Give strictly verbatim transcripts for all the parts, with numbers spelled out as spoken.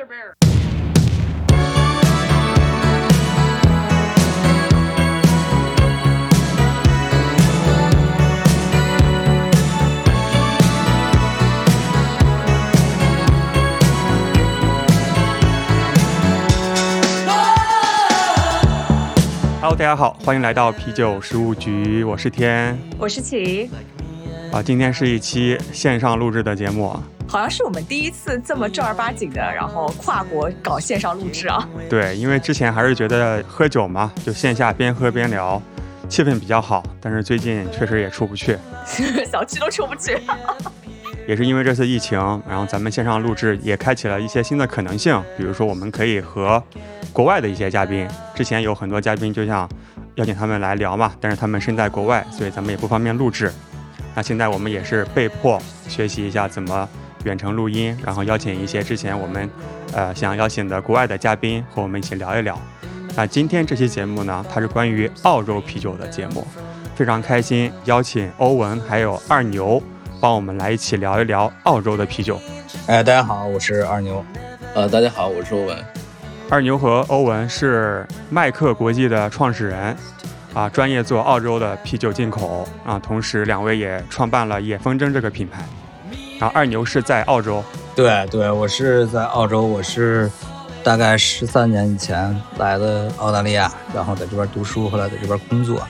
Brother Bear. Hello， 大家好，欢迎来到啤酒食物局，我是天，我是齐。啊，今天是一期线上录制的节目啊，好像是我们第一次这么正儿八经的，然后跨国搞线上录制啊。对，因为之前还是觉得喝酒嘛，就线下边喝边聊，气氛比较好。但是最近确实也出不去，小区都出不去。也是因为这次疫情，然后咱们线上录制也开启了一些新的可能性，比如说我们可以和国外的一些嘉宾，之前有很多嘉宾就想邀请他们来聊嘛，但是他们身在国外，所以咱们也不方便录制。那现在我们也是被迫学习一下怎么远程录音，然后邀请一些之前我们呃想邀请的国外的嘉宾和我们一起聊一聊。那今天这期节目呢，它是关于澳洲啤酒的节目，非常开心邀请欧文还有二牛帮我们来一起聊一聊澳洲的啤酒。哎，大家好，我是二牛。呃，大家好，我是欧文。二牛和欧文是麦克国际的创始人，啊，专业做澳洲的啤酒进口啊。同时，两位也创办了野风筝这个品牌。然后，二牛是在澳洲。对对，我是在澳洲，我是大概十三年以前来的澳大利亚，然后在这边读书，后来在这边工作。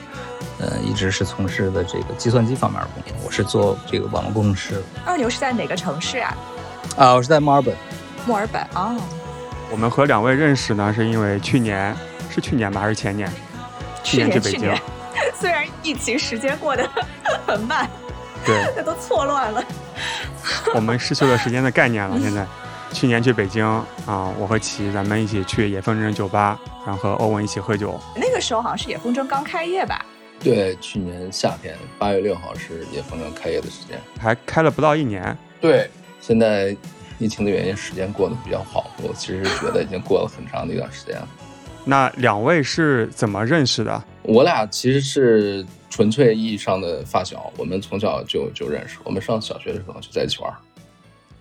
呃，一直是从事的这个计算机方面的工作，我是做这个网络工程师。二牛是在哪个城市啊？啊，我是在墨尔本。墨尔本啊。哦、我们和两位认识呢，是因为去年是去年吧，还是前年？去年去北京。虽然疫情时间过得很慢，对，这都错乱了。我们失去了时间的概念了。现在，去年去北京啊、呃，我和齐咱们一起去野风筝酒吧，然后和欧文一起喝酒。那个时候好像是野风筝刚开业吧。对，去年夏天八月六号是野风筝开业的时间，还开了不到一年。对，现在疫情的原因，时间过得比较好，我其实觉得已经过了很长的一段时间了。那两位是怎么认识的？我俩其实是纯粹意义上的发小，我们从小就就认识，我们上小学的时候就在一起玩，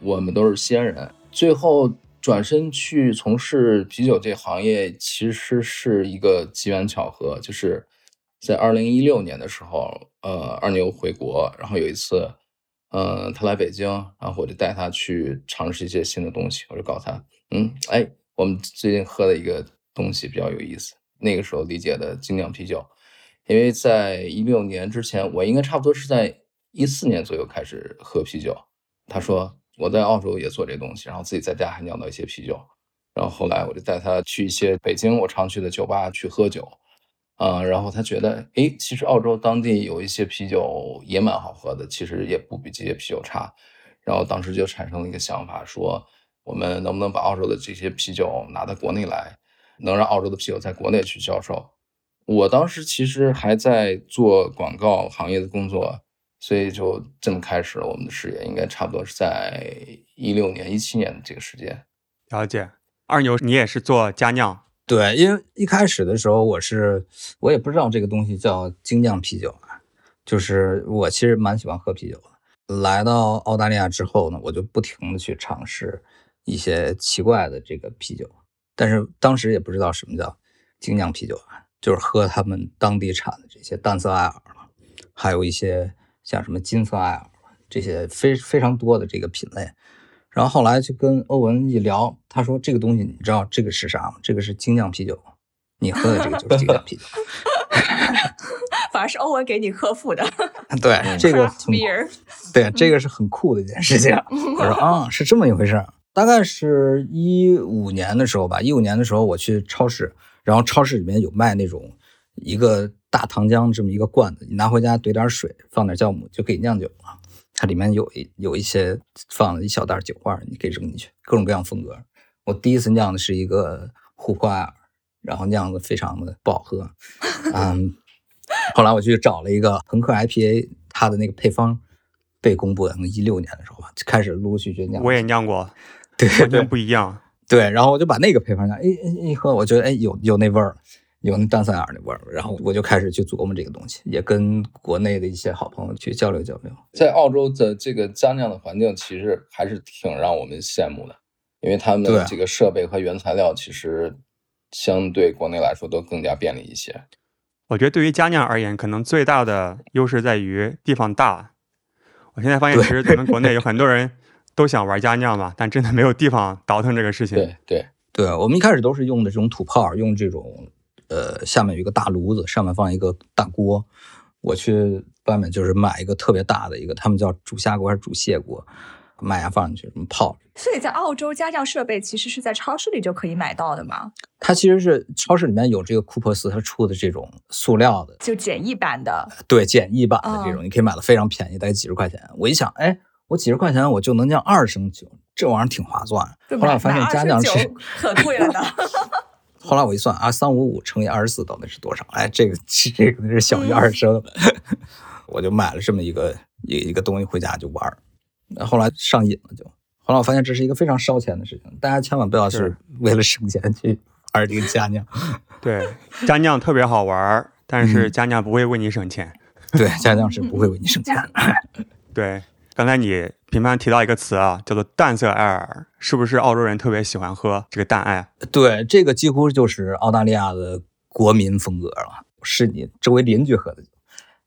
我们都是西安人。最后转身去从事啤酒这行业，其实是一个机缘巧合，就是。在二零一六年的时候，呃，二牛回国，然后有一次，呃，他来北京，然后我就带他去尝试一些新的东西。我就告诉他，嗯，哎，我们最近喝的一个东西比较有意思。那个时候理解的精酿啤酒，因为在一六年之前，我应该差不多是在一四年左右开始喝啤酒。他说我在澳洲也做这东西，然后自己在家还酿造一些啤酒。然后后来我就带他去一些北京我常去的酒吧去喝酒。嗯，然后他觉得，诶，其实澳洲当地有一些啤酒也蛮好喝的，其实也不比这些啤酒差。然后当时就产生了一个想法，说我们能不能把澳洲的这些啤酒拿到国内来，能让澳洲的啤酒在国内去销售。我当时其实还在做广告行业的工作，所以就这么开始了我们的事业，应该差不多是在一六年、一七年的这个时间。了解。二牛，你也是做家酿？对，因为一开始的时候我是我也不知道这个东西叫精酿啤酒啊，就是我其实蛮喜欢喝啤酒的。来到澳大利亚之后呢，我就不停的去尝试一些奇怪的这个啤酒，但是当时也不知道什么叫精酿啤酒啊，就是喝他们当地产的这些淡色艾尔了，还有一些像什么金色艾尔这些非非常多的这个品类。然后后来就跟欧文一聊，他说这个东西你知道这个是啥吗？这个是精酿啤酒，你喝的这个就是精酿啤酒。反而是欧文给你科普的。对，这个很对，这个是很酷的一件事情。我说啊、嗯，是这么一回事。大概是一五年的时候吧，一五年的时候我去超市，然后超市里面有卖那种一个大糖浆这么一个罐子，你拿回家兑点水，放点酵母就可以酿酒了。它里面有一有一些放了一小袋酒花，你可以扔进去，各种各样风格。我第一次酿的是一个琥珀艾尔，然后酿的非常的不好喝，嗯，后来我去找了一个朋克 I P A， 它的那个配方被公布了，一六年的时候吧，开始陆陆续续酿。我也酿过，对，完全不一样。对，然后我就把那个配方酿，哎一喝，我觉得哎有有那味儿，有那淡色艾尔的味儿，然后我就开始去琢磨这个东西，也跟国内的一些好朋友去交流交流。在澳洲的这个家酿的环境，其实还是挺让我们羡慕的。因为他们的这个设备和原材料其实相对国内来说都更加便利一些。我觉得对于家酿而言，可能最大的优势在于地方大。我现在发现，其实咱们国内有很多人都想玩家酿嘛，但真的没有地方倒腾这个事情。对对对，我们一开始都是用的这种土炮，用这种呃，下面有一个大炉子，上面放一个大锅。我去外面就是买一个特别大的一个，他们叫煮虾锅还是煮蟹锅，麦芽放上去，什么泡。所以在澳洲家酿设备其实是在超市里就可以买到的嘛？它其实是超市里面有这个库珀斯它出的这种塑料的，就简易版的。对，简易版的这种，嗯、你可以买的非常便宜，大概几十块钱。我一想，哎，我几十块钱我就能酿二升酒，这玩意儿挺划算。后来我发现家酿是很贵了的。后来我一算啊，三五五乘以二十四到底是多少？哎，这个这个是小于二升，嗯、我就买了这么一个一一个东西回家就玩。后来上瘾了就，后来我发现这是一个非常烧钱的事情，大家千万不要是为了省钱去玩这个家酿。对，家酿特别好玩，但是家酿不会为你省钱。嗯、对，家酿是不会为你省钱的。嗯、对，刚才你频繁提到一个词啊，叫做淡色艾尔，是不是澳洲人特别喜欢喝这个淡艾？对，这个几乎就是澳大利亚的国民风格了，是你周围邻居喝的酒，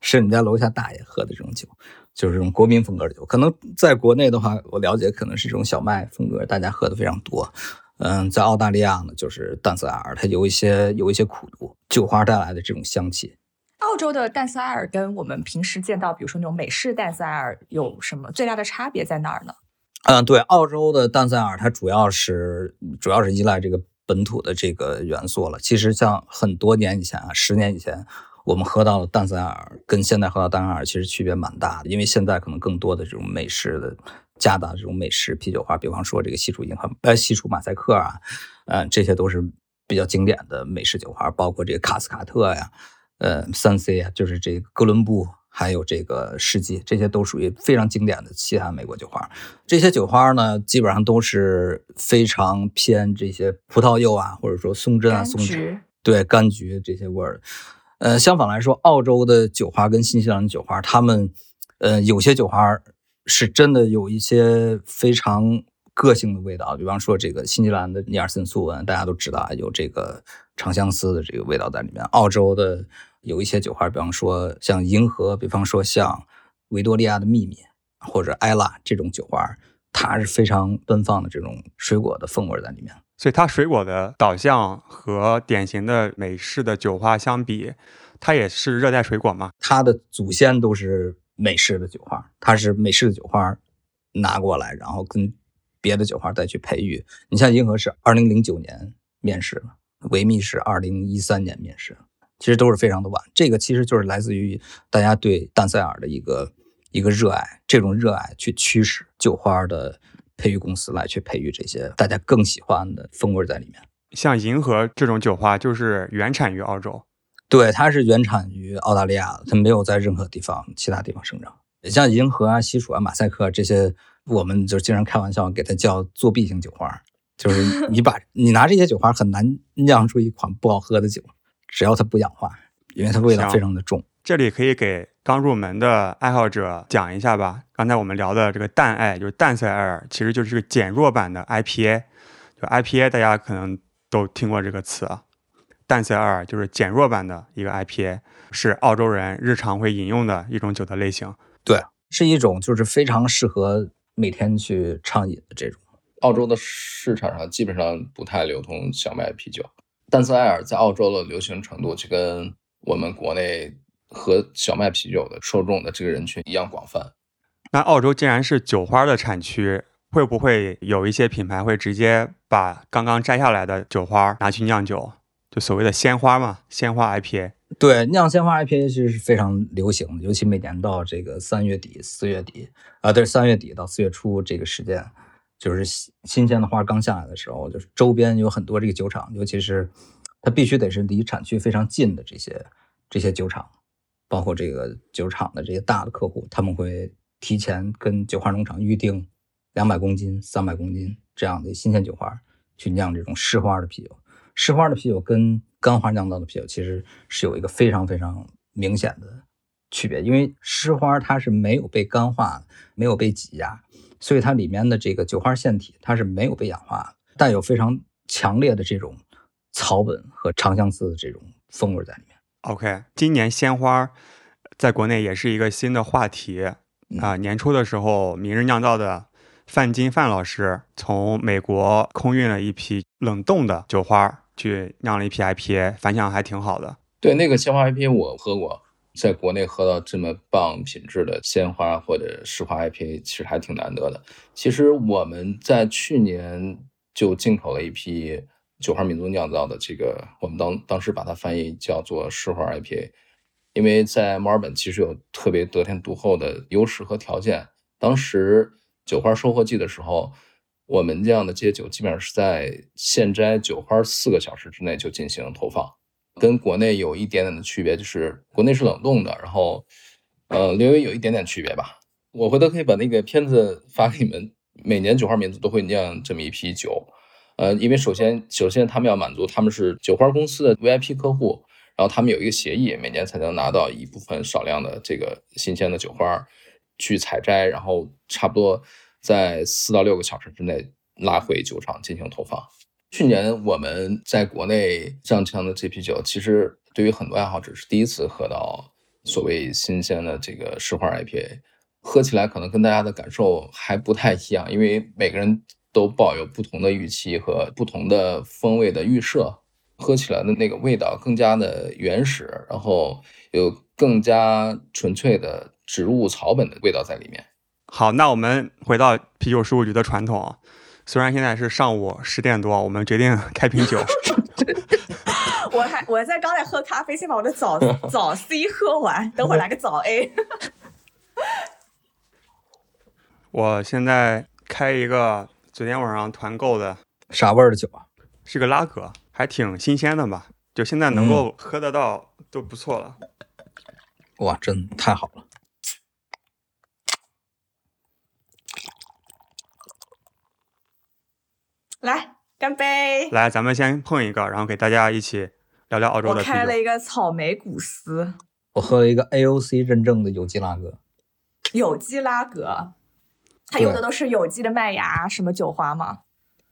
是你家楼下大爷喝的这种酒，就是这种国民风格的酒。可能在国内的话，我了解可能是这种小麦风格，大家喝的非常多。嗯，在澳大利亚呢，就是淡色艾尔，它有一些有一些苦度，酒花带来的这种香气。澳洲的淡色艾尔跟我们平时见到，比如说那种美式淡色艾尔有什么最大的差别在哪儿呢？嗯，对，澳洲的淡色艾尔它主要是主要是依赖这个本土的这个元素了。其实像很多年以前啊，十年以前，我们喝到的淡色艾尔跟现在喝到淡色艾尔其实区别蛮大的，因为现在可能更多的这种美式的加大这种美式啤酒花，比方说这个西楚银河呃西楚马赛克啊，嗯，这些都是比较经典的美式酒花，包括这个卡斯卡特呀。呃，三 C 啊，就是这个哥伦布，还有这个世纪，这些都属于非常经典的西汉美国酒花。这些酒花呢，基本上都是非常偏这些葡萄柚啊，或者说松针啊、松菊，对，柑橘这些味儿。呃，相反来说，澳洲的酒花跟新西兰的酒花，他们呃有些酒花是真的有一些非常个性的味道，比方说这个新西兰的尼尔森苏文，大家都知道有这个长相思的这个味道在里面。澳洲的有一些酒花，比方说像银河，比方说像维多利亚的秘密或者艾拉这种酒花，它是非常奔放的这种水果的风味在里面。所以它水果的导向和典型的美式的酒花相比，它也是热带水果吗？它的祖先都是美式的酒花，它是美式的酒花拿过来，然后跟别的酒花再去培育。你像银河是二零零九年面世了，维密是二零一三年面世，其实都是非常的晚。这个其实就是来自于大家对淡塞尔的一个一个热爱，这种热爱去驱使酒花的培育公司来去培育这些大家更喜欢的风味在里面。像银河这种酒花就是原产于澳洲？对，它是原产于澳大利亚，它没有在任何地方其他地方生长。像银河啊、西楚啊、马赛克、啊、这些，我们就经常开玩笑给它叫作弊型酒花，就是你把你拿这些酒花很难酿出一款不好喝的酒。只要它不氧化，因为它味道非常的重。这里可以给刚入门的爱好者讲一下吧。刚才我们聊的这个淡艾，就是淡色艾尔，其实就是个减弱版的 I P A。就 I P A 大家可能都听过这个词啊，淡色艾尔就是减弱版的一个 I P A， 是澳洲人日常会饮用的一种酒的类型。对，是一种就是非常适合每天去畅饮的这种。澳洲的市场上基本上不太流通小麦啤酒。淡色艾尔在澳洲的流行程度就跟我们国内和小麦啤酒的受众的这个人群一样广泛。那澳洲既然是酒花的产区，会不会有一些品牌会直接把刚刚摘下来的酒花拿去酿酒，就所谓的鲜花嘛，鲜花 I P A？ 对，酿鲜花 I P A 其实是非常流行的，尤其每年到这个三月底四月底啊，对，三月底到四月初这个时间，就是新鲜的花刚下来的时候，就是周边有很多这个酒厂，尤其是它必须得是离产区非常近的这些这些酒厂，包括这个酒厂的这些大的客户，他们会提前跟酒花农场预定两百公斤、三百公斤这样的新鲜酒花去酿这种湿花的啤酒。湿花的啤酒跟干花酿造的啤酒其实是有一个非常非常明显的区别，因为湿花它是没有被干化、没有被挤压。所以它里面的这个酒花腺体它是没有被氧化的，带有非常强烈的这种草本和长相思的这种风味在里面。 OK， 今年鲜花在国内也是一个新的话题啊、呃，年初的时候明日酿造的范金范老师从美国空运了一批冷冻的酒花去酿了一批 I P A， 反响还挺好的。对，那个鲜花 I P A 我喝过，在国内喝到这么棒品质的鲜花或者石花 I P A 其实还挺难得的。其实我们在去年就进口了一批酒花民族酿造的，这个我们当当时把它翻译叫做石花 I P A， 因为在墨尔本其实有特别得天独厚的优势和条件。当时酒花收获季的时候，我们这样的这些酒基本上是在现摘酒花四个小时之内就进行投放，跟国内有一点点的区别，就是国内是冷冻的，然后呃略微有一点点区别吧。我回头可以把那个片子发给你们。每年酒花民族都会酿这么一批酒，呃，因为首先首先他们要满足他们是酒花公司的 V I P 客户，然后他们有一个协议，每年才能拿到一部分少量的这个新鲜的酒花去采摘，然后差不多在四到六个小时之内拉回酒厂进行投放。去年我们在国内上墙的这批酒，其实对于很多爱好者是第一次喝到所谓新鲜的这个石花 I P A， 喝起来可能跟大家的感受还不太一样，因为每个人都抱有不同的预期和不同的风味的预设，喝起来的那个味道更加的原始，然后有更加纯粹的植物草本的味道在里面。好，那我们回到啤酒事务局的传统，虽然现在是上午十点多，我们决定开瓶酒。我还我在刚才喝咖啡，先把我的早早 C 喝完，等会儿来个早 A。我现在开一个昨天晚上团购的，啥味儿的酒啊？是个拉格，还挺新鲜的吧？就现在能够喝得到都不错了。嗯、哇，真太好了！来，干杯！来，咱们先碰一个，然后给大家一起聊聊澳洲的啤酒。我开了一个草莓古斯，我喝了一个 A O C 认证的有机拉格。有机拉格，它用的都是有机的麦芽，什么酒花吗？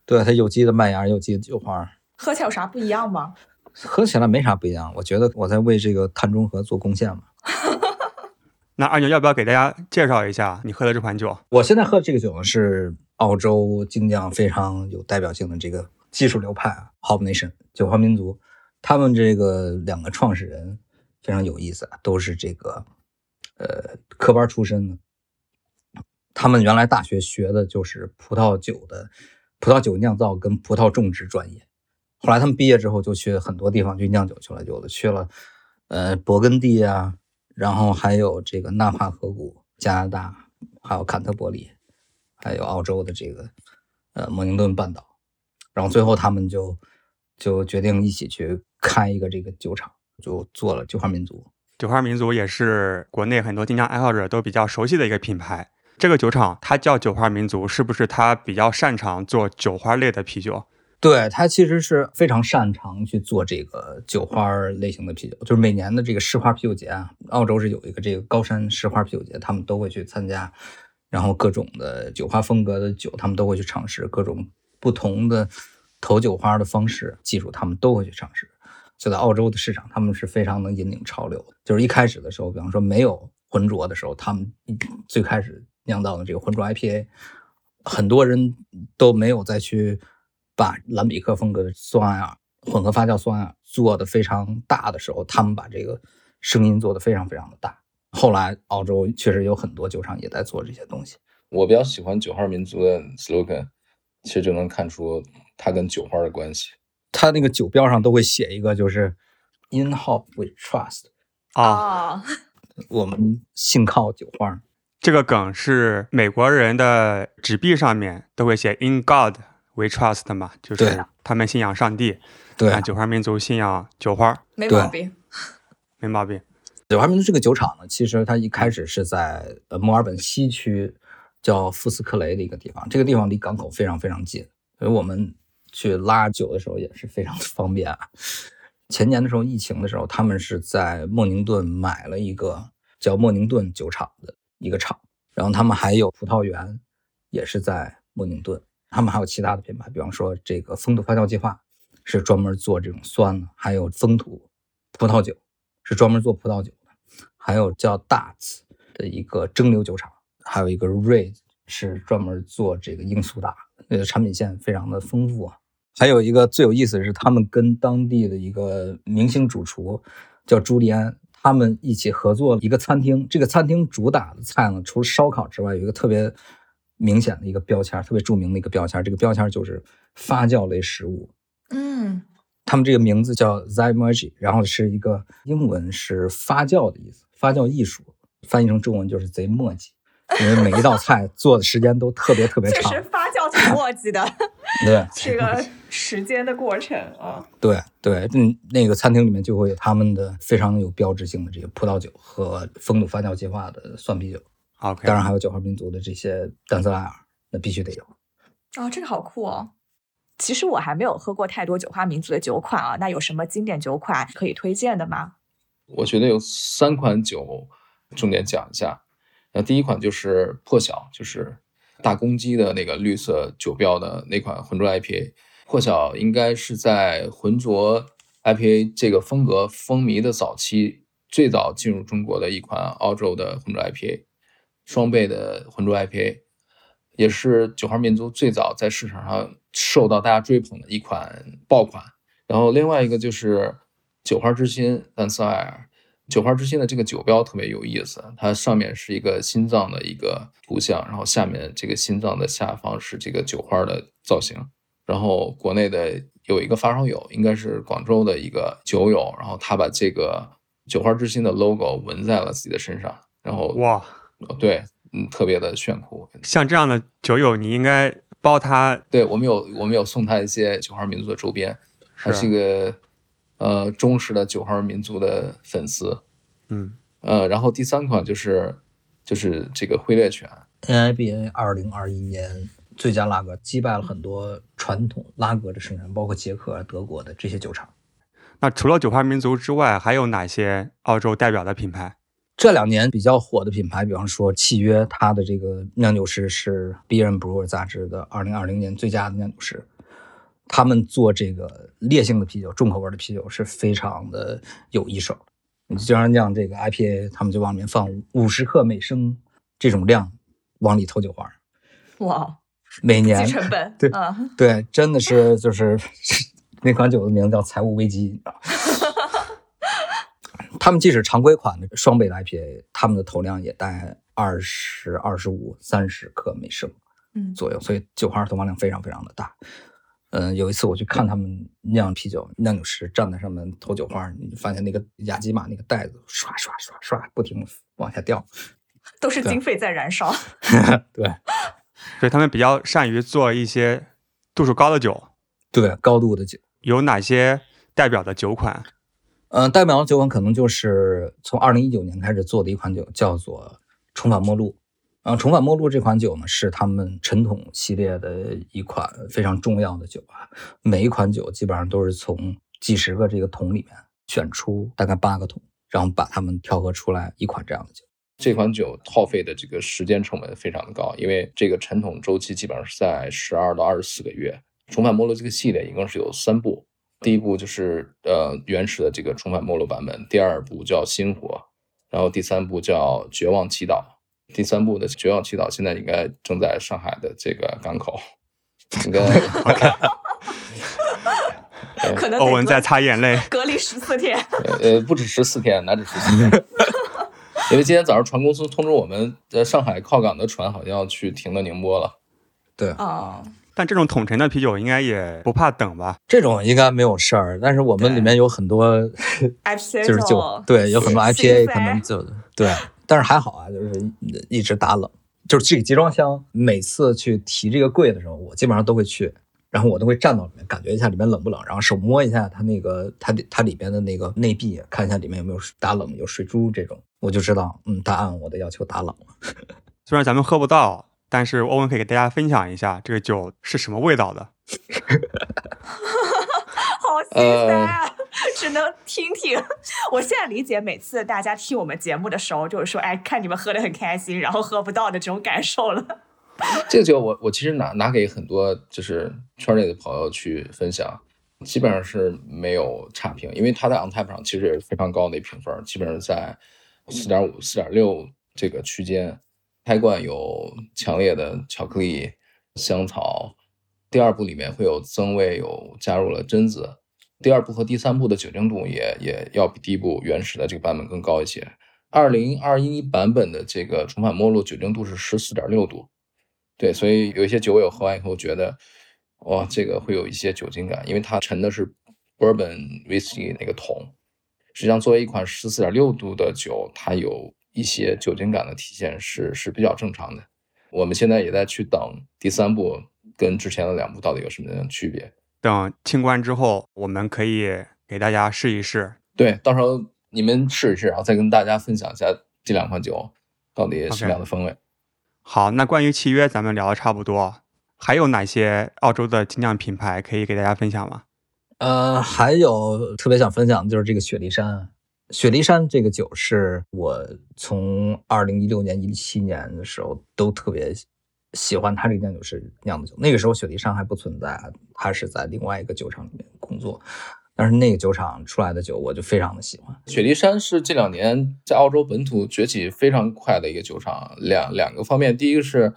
对，它有机的麦芽，有机的酒花。喝起来有啥不一样吗？喝起来没啥不一样，我觉得我在为这个碳中和做贡献嘛。那二牛要不要给大家介绍一下你喝的这款酒？我现在喝的这个酒是澳洲精酿非常有代表性的这个技术流派啊 Hop Nation 酒花民族，他们这个两个创始人非常有意思啊，都是这个呃科班出身的。他们原来大学学的就是葡萄酒的葡萄酒酿造跟葡萄种植专业，后来他们毕业之后就去很多地方去酿酒去了，有的去了呃勃艮第啊，然后还有这个纳帕河谷、加拿大，还有坎特伯里。还有澳洲的这个呃蒙宁顿半岛，然后最后他们就就决定一起去开一个这个酒厂，就做了酒花民族。酒花民族也是国内很多精酿爱好者都比较熟悉的一个品牌。这个酒厂它叫酒花民族，是不是它比较擅长做酒花类的啤酒？对，它其实是非常擅长去做这个酒花类型的啤酒。就是每年的这个石花啤酒节啊，澳洲是有一个这个高山石花啤酒节，他们都会去参加。然后各种的酒花风格的酒他们都会去尝试，各种不同的投酒花的方式技术他们都会去尝试。就在澳洲的市场他们是非常能引领潮流的，就是一开始的时候比方说没有浑浊的时候，他们最开始酿造的这个浑浊 I P A， 很多人都没有再去把兰比克风格的酸艾尔混合发酵酸艾尔做的非常大的时候，他们把这个声音做的非常非常的大。后来澳洲确实有很多酒厂也在做这些东西。我比较喜欢酒花民族的 slogan， 其实就能看出它跟酒花的关系。它那个酒标上都会写一个就是 In Hop We Trust 啊，我们信靠酒花。这个梗是美国人的纸币上面都会写 In God We Trust 嘛，就是他们信仰上帝。对、啊，酒花民族信仰酒花，没毛病，没毛病。酒花民族这个酒厂呢，其实它一开始是在呃墨尔本西区叫富斯克雷的一个地方，这个地方离港口非常非常近，所以我们去拉酒的时候也是非常方便啊。前年的时候疫情的时候，他们是在莫宁顿买了一个叫莫宁顿酒厂的一个厂，然后他们还有葡萄园，也是在莫宁顿。他们还有其他的品牌，比方说这个风土发酵计划是专门做这种酸的，还有风土葡萄酒是专门做葡萄酒的，还有叫 Dutch 的一个蒸馏酒厂，还有一个 Ray 是专门做这个硬苏打，呃，产品线非常的丰富啊。还有一个最有意思的是，他们跟当地的一个明星主厨叫朱利安，他们一起合作一个餐厅。这个餐厅主打的菜呢，除了烧烤之外，有一个特别明显的一个标签，特别著名的一个标签，这个标签就是发酵类食物。嗯，他们这个名字叫 Zymergy， 然后是一个英文是发酵的意思，发酵艺术翻译成中文就是贼墨迹，因为每一道菜做的时间都特别特别长，确实发酵挺墨迹的。对，这个时间的过程啊。对对，那个餐厅里面就会有他们的非常有标志性的这个葡萄酒和风土发酵计划的酸啤酒。Okay. 当然还有九号民族的这些丹泽莱尔，那必须得有。哦，这个好酷哦。其实我还没有喝过太多酒花民族的酒款啊，那有什么经典酒款可以推荐的吗？我觉得有三款酒重点讲一下。那第一款就是破晓，就是大公鸡的那个绿色酒标的那款浑浊 I P A。 破晓应该是在浑浊 I P A 这个风格风靡的早期，最早进入中国的一款澳洲的浑浊 I P A， 双倍的浑浊 I P A， 也是九号民族最早在市场上受到大家追捧的一款爆款。然后另外一个就是酒花之心丹斯艾尔，酒花之心的这个酒标特别有意思，它上面是一个心脏的一个图像，然后下面这个心脏的下方是这个酒花的造型。然后国内的有一个发烧友，应该是广州的一个酒友，然后他把这个酒花之心的 logo 纹在了自己的身上，然后哇，对，嗯，特别的炫酷。像这样的酒友你应该包他。对，我们有我们有送他一些九号民族的周边，他是一个呃忠实的九号民族的粉丝。嗯呃，然后第三款就是就是这个灰猎犬 N I B A 二零二一年最佳拉格，击败了很多传统拉格的生产，包括捷克、德国的这些酒厂。那除了九号民族之外，还有哪些澳洲代表的品牌？这两年比较火的品牌，比方说契约，它的这个酿酒师是 Beer and Brewer 杂志的二零二零年最佳的酿酒师。他们做这个烈性的啤酒，重口味的啤酒是非常的有一手。你就像酿这个 I P A， 他们就往里面放五十克每升这种量，往里投酒花。哇，每年计成本。对、嗯、对，真的是就是那款酒的名字叫财务危机。他们即使常规款的双倍的 I P A， 他们的投量也带二十、二十五、三十克每升左右，嗯、所以酒花投放量非常非常的大。嗯、呃，有一次我去看他们酿啤酒，酿酒师站在上面投酒花，你发现那个雅基玛那个袋子刷刷刷刷不停往下掉，都是经费在燃烧。对，所以他们比较善于做一些度数高的酒，对，高度的酒。有哪些代表的酒款？嗯、呃，代表的酒款可能就是从二零一九年开始做的一款酒，叫做重返末路。嗯、呃，重返末路这款酒呢，是他们陈桶系列的一款非常重要的酒啊。每一款酒基本上都是从几十个这个桶里面选出大概八个桶，然后把它们调和出来一款这样的酒。这款酒耗费的这个时间成本非常的高，因为这个陈桶周期基本上是在十二到二十四个月。重返末路这个系列一共是有三部。第一步就是呃原始的这个重返末路版本，第二步叫星火，然后第三步叫绝望祈祷。第三步的绝望祈祷现在应该正在上海的这个港口，应该可能欧文在擦眼泪，隔离十四天，呃不止十四天，哪止十四天？因为今天早上船公司通知我们，在上海靠港的船好像要去停到宁波了。对啊。Oh.但这种桶陈的啤酒应该也不怕等吧？这种应该没有事儿，但是我们里面有很多就是酒，对，有很多 I P A 可能就对，但是还好啊，就是一直打冷。就是这个集装箱，每次去提这个柜的时候，我基本上都会去，然后我都会站到里面，感觉一下里面冷不冷，然后手摸一下它那个它它里面的那个内壁，看一下里面有没有打冷，有水珠这种，我就知道，嗯，它按我的要求打冷了。虽然咱们喝不到。但是欧文可以给大家分享一下这个酒是什么味道的。好心酸啊、呃、只能听听。我现在理解每次大家听我们节目的时候就是说，哎，看你们喝得很开心然后喝不到的这种感受了。这个就我我其实拿拿给很多就是圈内的朋友去分享，基本上是没有差评，因为它在 OnTap 上其实也是非常高的评分，基本上在 四点五、四点六 这个区间。开罐有强烈的巧克力、香草，第二部里面会有增味，有加入了榛子。第二部和第三部的酒精度也也要比第一部原始的这个版本更高一些。二零二一版本的这个重返末路酒精度是 十四点六 度。对，所以有一些酒我喝完以后觉得哇、哦，这个会有一些酒精感，因为它沉的是 Bourbon Whisky 那个桶。实际上作为一款 十四点六 度的酒，它有一些酒精感的体现是是比较正常的。我们现在也在去等第三部跟之前的两部到底有什么样的区别。等清关之后我们可以给大家试一试。对，到时候你们试一试，然后再跟大家分享一下这两款酒到底是什么样的风味。Okay. 好，那关于契约咱们聊的差不多，还有哪些澳洲的精酿品牌可以给大家分享吗？呃，还有特别想分享的就是这个雪梨山。雪梨山这个酒是我从二零一六年、一七年的时候都特别喜欢它这个酿酒师酿的酒。那个时候雪梨山还不存在，它是在另外一个酒厂里面工作，但是那个酒厂出来的酒我就非常的喜欢。雪梨山是这两年在澳洲本土崛起非常快的一个酒厂，两两个方面，第一个是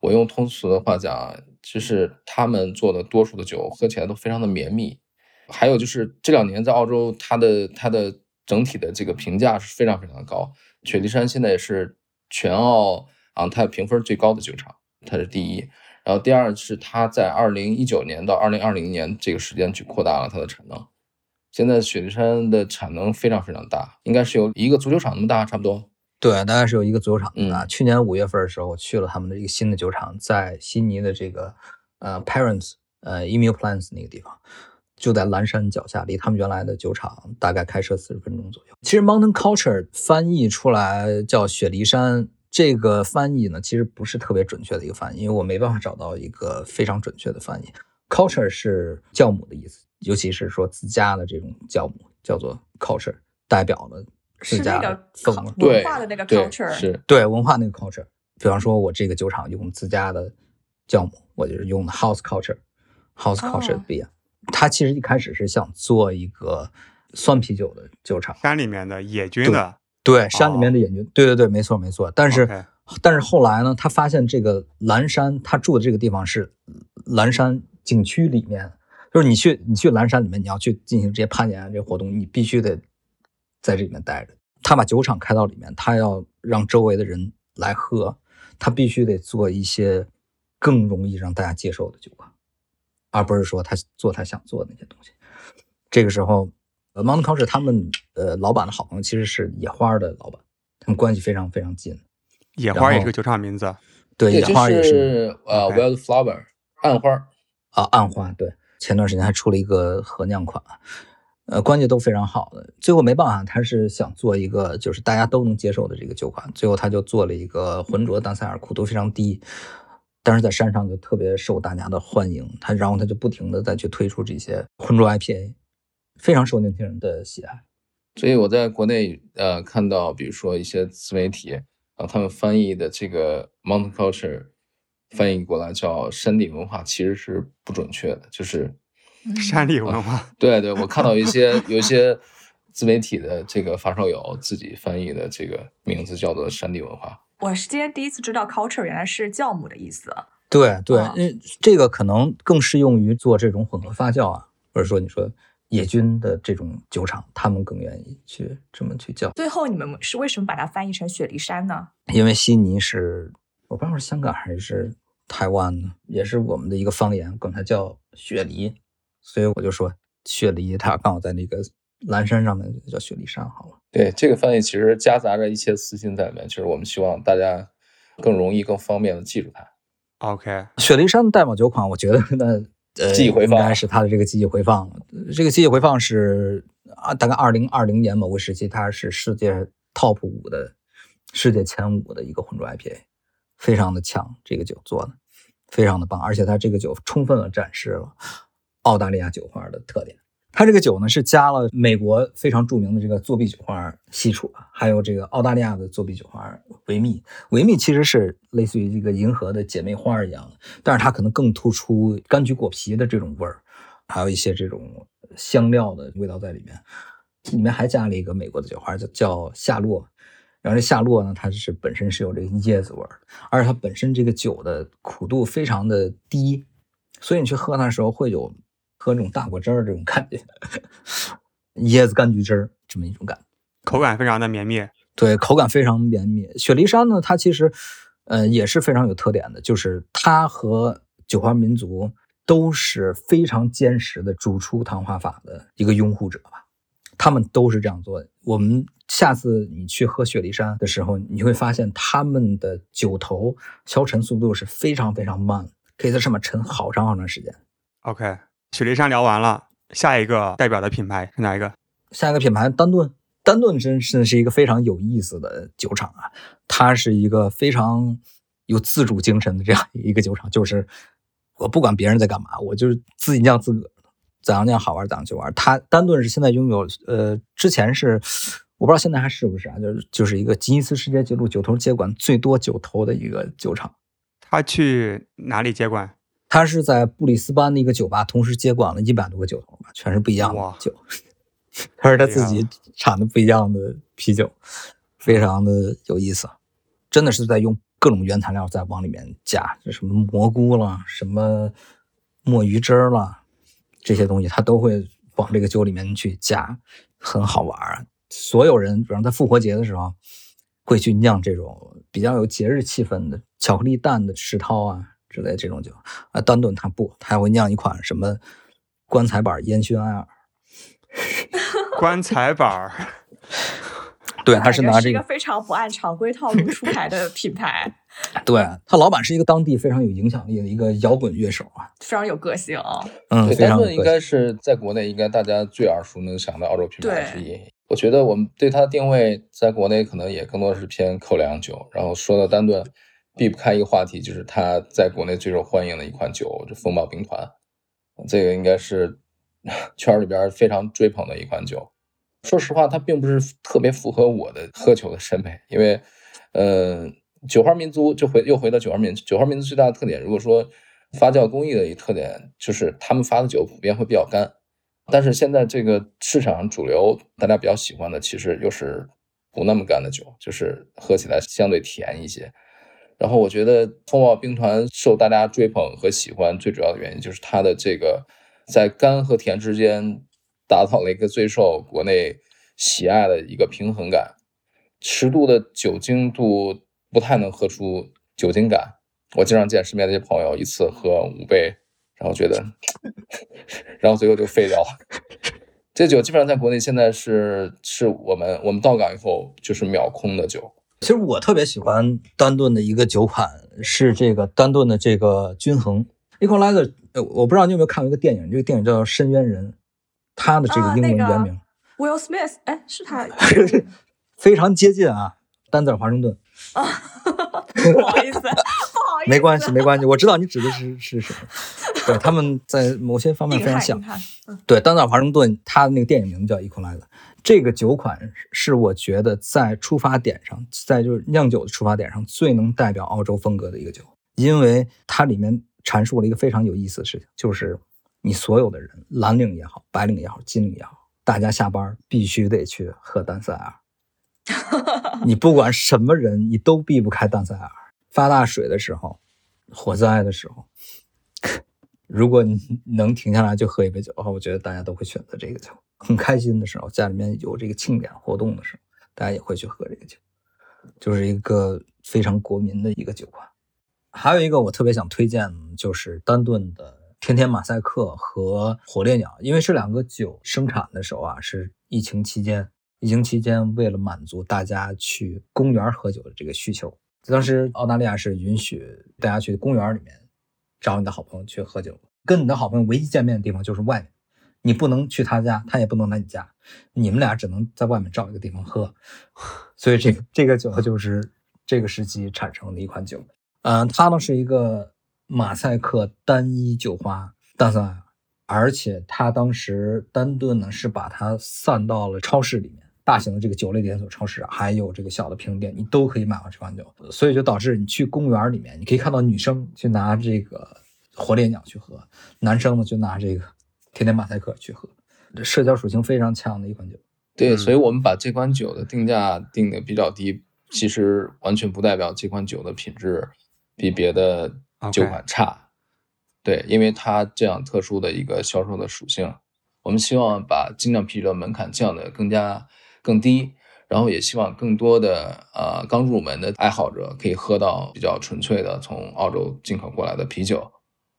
我用通俗的话讲，就是他们做的多数的酒喝起来都非常的绵密，还有就是这两年在澳洲它的它的整体的这个评价是非常非常的高。雪梨山现在也是全澳 OnTap 评分最高的酒厂，它是第一。然后第二是它在二零一九年到二零二零年这个时间去扩大了它的产能。现在雪梨山的产能非常非常大，应该是有一个足球场那么大，差不多。对，大概是有一个足球场那么大。嗯、去年五月份的时候，我去了他们的一个新的酒厂，在悉尼的这个呃 Parents 呃 Emu Plants 那个地方。就在蓝山脚下，离他们原来的酒厂大概开车四十分钟左右。其实 Mountain Culture 翻译出来叫雪梨山，这个翻译呢其实不是特别准确的一个翻译，因为我没办法找到一个非常准确的翻译。Culture 是酵母的意思，尤其是说自家的这种酵母叫做 Culture， 代表了自家的文化的那个 Culture， 对， 对， 对，文化那个 Culture。比方说我这个酒厂用自家的酵母，我就是用的 House Culture， House Culture 不一样。他其实一开始是想做一个酸啤酒的酒厂，山里面的野菌的， 对， 对，山里面的野菌、哦、对对对，没错没错。但是、okay. 但是后来呢，他发现这个蓝山，他住的这个地方是蓝山景区里面，就是你去你去蓝山里面，你要去进行这些攀岩这些活动，你必须得在这里面待着。他把酒厂开到里面，他要让周围的人来喝，他必须得做一些更容易让大家接受的酒吧，而不是说他做他想做的那些东西。这个时候 Mountain Culture 他们呃老板的好朋友其实是野花的老板，他们关系非常非常近。野花也是个酒厂名字，对，野花也是呃 Wildflower 暗花啊，暗花。对，前段时间还出了一个合酿款，呃关系都非常好的。最后没办法，他是想做一个就是大家都能接受的这个酒款，最后他就做了一个浑浊丹塞尔，苦度非常低。但是在山上就特别受大家的欢迎，他然后他就不停的再去推出这些浑浊 I P A， 非常受年轻人的喜爱。所以我在国内呃看到，比如说一些自媒体，然后他们翻译的这个 Mountain Culture 翻译过来叫山地文化，其实是不准确的，就是山地文化。呃、对对，我看到一些有一些自媒体的这个发烧友自己翻译的这个名字叫做山地文化。我是今天第一次知道 culture 原来是酵母的意思。对对、哦、这个可能更适用于做这种混合发酵啊，或者说你说野菌的这种酒厂，他们更愿意去这么去叫。最后你们是为什么把它翻译成雪梨山呢？因为悉尼是，我不知道是香港还是台湾呢，也是我们的一个方言，管它叫雪梨，所以我就说雪梨它刚好在那个蓝山上面，就叫雪梨山好了。对，这个翻译其实夹杂着一些私心在里面，就是我们希望大家更容易更方便的记住它。 OK， 雪梨山的代表酒款我觉得那、呃、记忆回放应该是它的这个记忆回放。这个记忆回放是、啊、大概二零二零年某个时期，它是世界 top 五 的，世界前五的一个浑浊 I P A， 非常的强，这个酒做的非常的棒，而且它这个酒充分的展示了澳大利亚酒花的特点。它这个酒呢是加了美国非常著名的这个作壁酒花西楚，还有这个澳大利亚的作壁酒花维密。维密其实是类似于这个银河的姐妹花一样，但是它可能更突出柑橘果皮的这种味儿，还有一些这种香料的味道在里面。里面还加了一个美国的酒花叫叫夏洛，然后这夏洛呢，它是本身是有这个椰子味儿，而且它本身这个酒的苦度非常的低，所以你去喝它的时候会有喝这种大果汁儿这种感觉，椰子柑橘汁儿这么一种感觉，口感非常的绵密。对，口感非常绵密。雪梨山呢，它其实呃也是非常有特点的，就是它和酒花民族都是非常坚实的煮出糖化法的一个拥护者吧，他们都是这样做的。我们下次你去喝雪梨山的时候，你会发现他们的酒头消沉速度是非常非常慢，可以在上面沉好长好长时间。 OK，雪梨山聊完了，下一个代表的品牌是哪一个？下一个品牌丹顿。丹顿真是是一个非常有意思的酒厂啊，它是一个非常有自主精神的这样一个酒厂，就是我不管别人在干嘛，我就是自己酿自个，怎样酿好玩怎样去玩。它丹顿是现在拥有呃，之前是我不知道现在还是不是啊，就是就是一个吉尼斯世界纪录酒头接管最多酒头的一个酒厂。它去哪里接管？他是在布里斯班的一个酒吧同时接管了一百多个酒头吧，全是不一样的酒。他是他自己产的不一样的啤酒，非常的有意思。真的是在用各种原材料在往里面加，什么蘑菇啦，什么墨鱼汁啦，这些东西他都会往这个酒里面去加，很好玩。所有人，比方在复活节的时候，会去酿这种比较有节日气氛的巧克力蛋的石涛啊之类的这种酒啊，丹顿它不，它会酿一款什么棺材板烟熏艾尔。棺材板，对，它是拿这个是一个非常不按常规套路出牌的品牌。对，他老板是一个当地非常有影响力的一个摇滚乐手啊，非常有个性啊、哦。嗯，丹顿应该是在国内应该大家最耳熟能详的澳洲品牌之一。我觉得我们对它的定位在国内可能也更多是偏口粮酒。然后说到丹顿，避不开一个话题，就是它在国内最受欢迎的一款酒，就风暴兵团。这个应该是圈里边非常追捧的一款酒。说实话，它并不是特别符合我的喝酒的审美，因为呃，酒花民族就回又回到酒花民族。酒花民族最大的特点，如果说发酵工艺的一特点，就是他们发的酒普遍会比较干。但是现在这个市场上主流大家比较喜欢的，其实又是不那么干的酒，就是喝起来相对甜一些。然后我觉得风暴兵团受大家追捧和喜欢最主要的原因，就是它的这个在干和甜之间达到了一个最受国内喜爱的一个平衡感。十度的酒精度不太能喝出酒精感，我经常见身边的一些朋友一次喝五杯，然后觉得然后最后就废掉了。这酒基本上在国内现在是是我们我们到港以后就是秒空的酒。其实我特别喜欢丹顿的一个酒款是这个丹顿的这个均衡 Equalizer。 我不知道你有没有看过一个电影，这个电影叫《深渊人》，他的这个英文原名、啊那个、Will Smith， 哎，是他非常接近啊，丹泽尔华盛顿啊，不好意思，不好意思，没关系没关系，我知道你指的是是什么。对，他们在某些方面非常像。嗯、对，丹泽尔华盛顿他的那个电影名叫 Equalizer。这个酒款是我觉得在出发点上，在就是酿酒的出发点上最能代表澳洲风格的一个酒，因为它里面阐述了一个非常有意思的事情，就是你所有的人，蓝领也好，白领也好，金领也好，大家下班必须得去喝丹赛尔。你不管什么人，你都避不开丹赛尔。发大水的时候，火灾的时候，如果你能停下来就喝一杯酒的话，我觉得大家都会选择这个酒。很开心的时候，家里面有这个庆典活动的时候，大家也会去喝这个酒，就是一个非常国民的一个酒款。还有一个我特别想推荐就是丹顿的天天马赛克和火烈鸟，因为这两个酒生产的时候啊是疫情期间，疫情期间为了满足大家去公园喝酒的这个需求，当时澳大利亚是允许大家去公园里面找你的好朋友去喝酒，跟你的好朋友唯一见面的地方就是外面。你不能去他家，他也不能来你家，你们俩只能在外面找一个地方喝。所以这个这个酒就是这个时期产生的一款酒。嗯、呃，它呢是一个马赛克单一酒花，但是而且他当时丹顿呢是把它散到了超市里面，大型的这个酒类连锁超市，还有这个小的瓶店，你都可以买到这款酒，所以就导致你去公园里面，你可以看到女生去拿这个火烈鸟去喝，男生呢就拿这个天天马赛克去喝，社交属性非常强的一款酒。对，所以我们把这款酒的定价定的比较低，其实完全不代表这款酒的品质比别的酒款差。Okay. 对，因为它这样特殊的一个销售的属性，我们希望把精酿啤酒的门槛降得更加更低，然后也希望更多的呃刚入门的爱好者可以喝到比较纯粹的从澳洲进口过来的啤酒，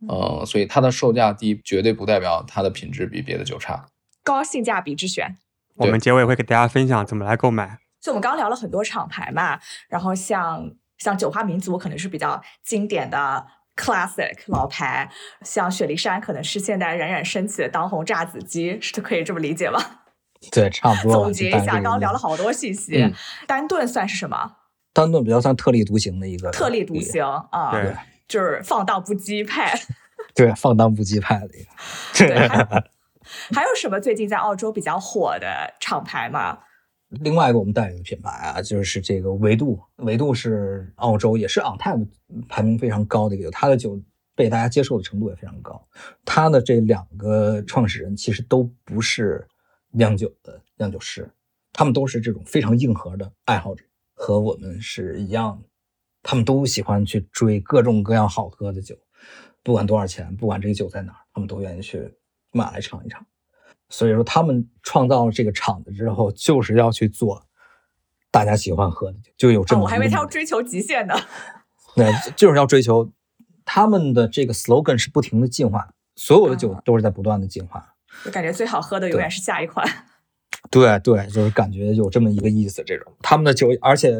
嗯、呃，所以它的售价低绝对不代表它的品质比别的酒差，高性价比之选。我们结尾会给大家分享怎么来购买。所以我们刚刚聊了很多厂牌嘛，然后像像酒花民族可能是比较经典的 classic 老牌，像雪梨山可能是现代冉冉升起的当红炸子鸡，是可以这么理解吗？对，差不多。总结一下，刚刚聊了好多信息、嗯、丹顿算是什么？丹顿比较算特立独行的一个特立独行啊，对，就是放荡不羁派。对，放荡不羁派的一个。对。还有什么最近在澳洲比较火的厂牌吗？另外一个我们代理的品牌啊，就是这个维度。维度是澳洲也是 on time 排名非常高的一个酒，它的酒被大家接受的程度也非常高。它的这两个创始人其实都不是酿酒的酿酒师，他们都是这种非常硬核的爱好者，和我们是一样的。他们都喜欢去追各种各样好喝的酒，不管多少钱，不管这个酒在哪儿，他们都愿意去买来尝一尝。所以说他们创造了这个厂子之后，就是要去做大家喜欢喝的，就有这么、哦、我还以为他要追求极限呢。对，就是要追求。他们的这个 slogan 是不停的进化，所有的酒都是在不断的进化、啊、就感觉最好喝的永远是下一款。对 对, 对，就是感觉有这么一个意思。这种他们的酒，而且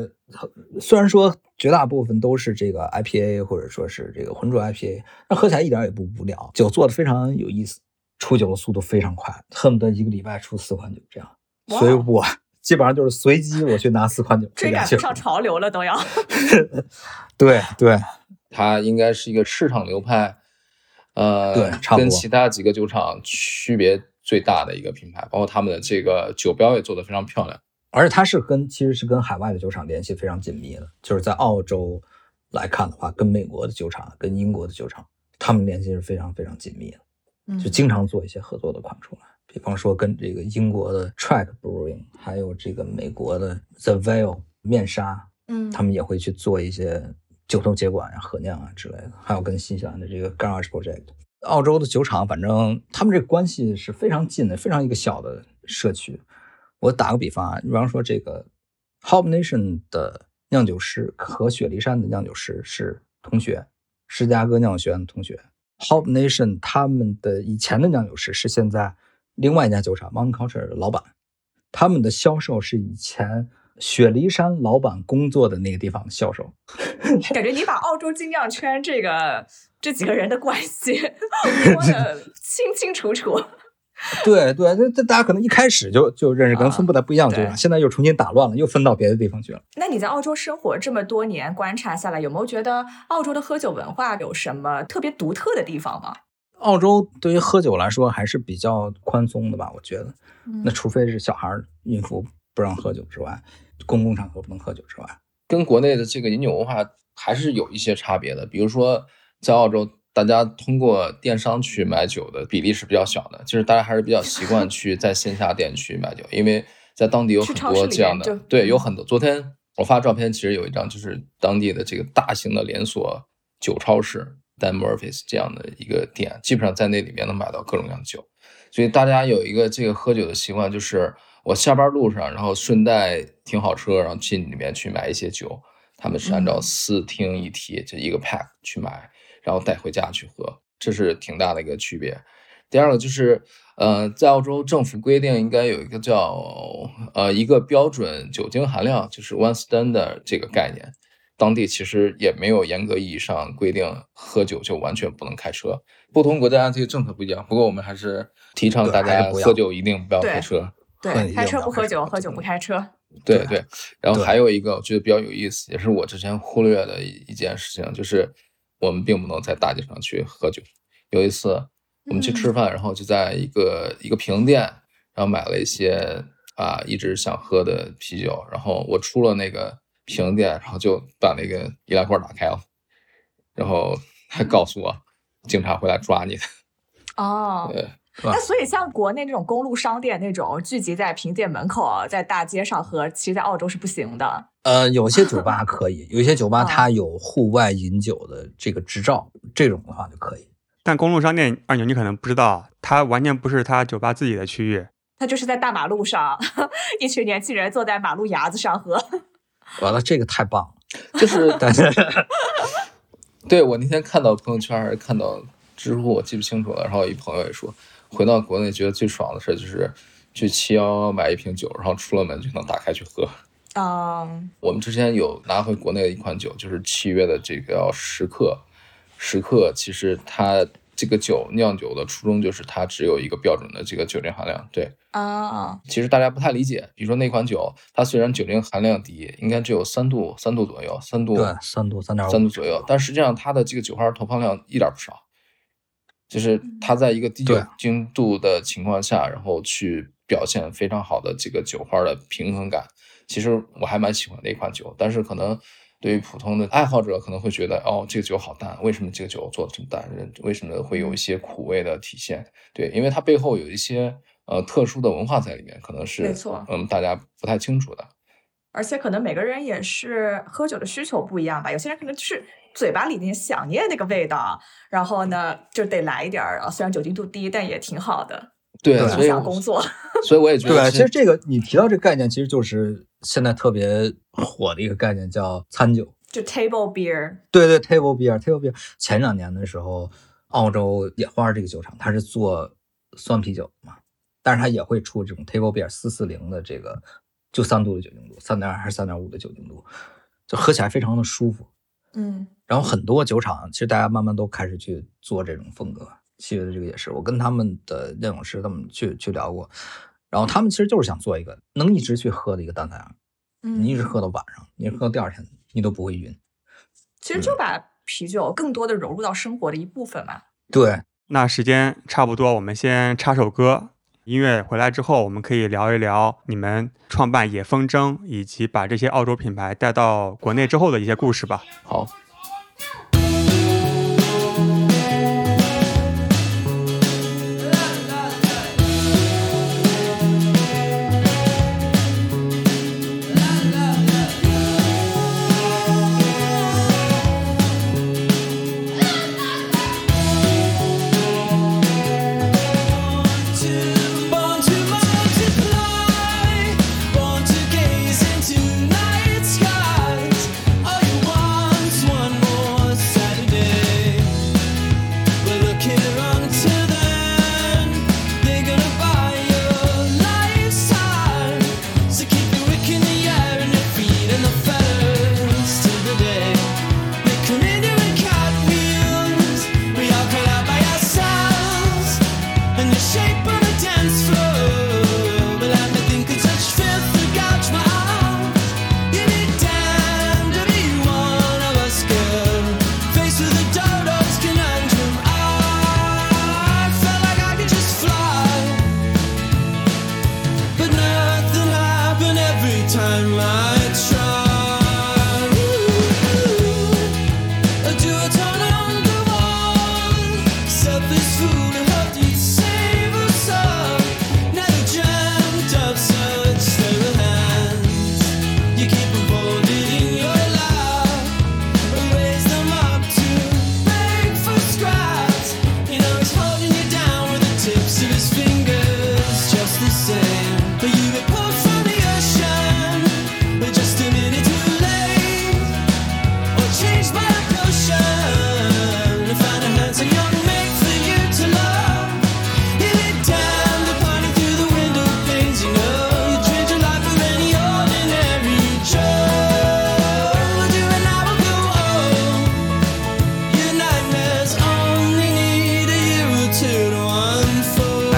虽然说绝大部分都是这个 I P A 或者说是这个浑浊 I P A， 但喝起来一点也不无聊，酒做的非常有意思，出酒的速度非常快，恨不得一个礼拜出四款酒这样。Wow. 所以我基本上就是随机我去拿四款酒，追赶不上潮流了都要。对对，它应该是一个市场流派，呃，对，差不多跟其他几个酒厂区别最大的一个品牌，包括他们的这个酒标也做得非常漂亮。而且它是跟其实是跟海外的酒厂联系非常紧密的，就是在澳洲来看的话，跟美国的酒厂、跟英国的酒厂，他们联系是非常非常紧密的。就经常做一些合作的款出来，比方说跟这个英国的 Track Brewing， 还有这个美国的 The Veil 面纱，嗯，他们也会去做一些酒头接管啊、合酿啊之类的，还有跟新西兰的这个 Garage Project。澳洲的酒厂，反正他们这个关系是非常近的，非常一个小的社区。我打个比方啊，比方说这个 Hop Nation 的酿酒师和雪梨山的酿酒师是同学，芝加哥酿酒学院的同学。Hop Nation 他们的以前的酿酒师是现在另外一家酒厂 Mountain Culture 的老板，他们的销售是以前雪梨山老板工作的那个地方的销售。感觉你把澳洲精酿圈这个这几个人的关系说的清清楚楚。对对，这大家可能一开始就就认识，可能分布在不一样的地方，现在又重新打乱了，又分到别的地方去了。那你在澳洲生活这么多年，观察下来，有没有觉得澳洲的喝酒文化有什么特别独特的地方吗？澳洲对于喝酒来说还是比较宽松的吧，我觉得。那除非是小孩、孕妇不让喝酒之外，公共场合不能喝酒之外，跟国内的这个饮酒文化还是有一些差别的。比如说，在澳洲，大家通过电商去买酒的比例是比较小的，就是大家还是比较习惯去在线下店去买酒，因为在当地有很多这样的，对，有很多。昨天我发照片，其实有一张就是当地的这个大型的连锁酒超市 Dan Murphy's 这样的一个店，基本上在那里面能买到各种各样的酒。所以大家有一个这个喝酒的习惯，就是我下班路上，然后顺带停好车，然后进里面去买一些酒。他们是按照四听一提，就一个 pack 去买，然后带回家去喝，这是挺大的一个区别。第二个就是，呃，在澳洲政府规定应该有一个叫呃一个标准酒精含量，就是 one standard 这个概念。当地其实也没有严格意义上规定喝酒就完全不能开车，不同国家这个政策不一样。不过我们还是提倡大家喝酒一定不要开车，对，对，开车不喝酒，喝酒不开车。对对，然后还有一个我觉得比较有意思，也是我之前忽略的一件事情，就是我们并不能在大街上去喝酒。有一次我们去吃饭，然后就在一个一个平店，然后买了一些啊一直想喝的啤酒，然后我出了那个平店，然后就把那个易拉罐打开了，然后还告诉我警察会来抓你的。哦，对。那所以像国内那种公路商店那种聚集在平店门口在大街上喝，其实在澳洲是不行的。呃，有些酒吧可以，有些酒吧它有户外饮酒的这个执照，这种的话就可以。但公路商店，二牛你可能不知道，它完全不是它酒吧自己的区域，它就是在大马路上，一群年轻人坐在马路牙子上喝。完了，这个太棒了，就是大家。对，我那天看到朋友圈还是看到知乎，我记不清楚了。然后一朋友也说，回到国内觉得最爽的事就是去七一一买一瓶酒，然后出了门就能打开去喝。嗯，我们之前有拿回国内的一款酒，就是七月的这个时刻。时刻其实它这个酒酿酒的初衷就是它只有一个标准的这个酒精含量。对啊、嗯，其实大家不太理解，比如说那款酒，它虽然酒精含量低，应该只有三度，三度左右，三度，对，三度三点五，三度左右，但实际上它的这个酒花投放量一点不少。就是它在一个低酒精度的情况下，然后去表现非常好的这个酒花的平衡感。其实我还蛮喜欢的一款酒，但是可能对于普通的爱好者可能会觉得，哦，这个酒好淡，为什么这个酒做的这么淡？为什么会有一些苦味的体现？对，因为它背后有一些呃特殊的文化在里面，可能是没错，嗯，大家不太清楚的。而且可能每个人也是喝酒的需求不一样吧，有些人可能就是嘴巴里面想念那个味道，然后呢就得来一点儿，虽然酒精度低，但也挺好的。对，所以工作，所以我也觉得，对，其实这个你提到这个概念，其实就是现在特别火的一个概念，叫餐酒，就 table beer。对对 ，table beer，table beer。前两年的时候，澳洲野花这个酒厂，它是做酸啤酒嘛，但是它也会出这种 table beer 四四零的这个，就三度的酒精度，三点二还是三点五的酒精度，就喝起来非常的舒服。嗯，然后很多酒厂其实大家慢慢都开始去做这种风格。七月的这个也是，我跟他们的酿酒师他们去去聊过，然后他们其实就是想做一个能一直去喝的一个单反，嗯，你一直喝到晚上，你喝到第二天你都不会晕。其实就把啤酒更多的融入到生活的一部分嘛。对，那时间差不多，我们先插首歌，音乐回来之后，我们可以聊一聊你们创办野风筝以及把这些澳洲品牌带到国内之后的一些故事吧。好。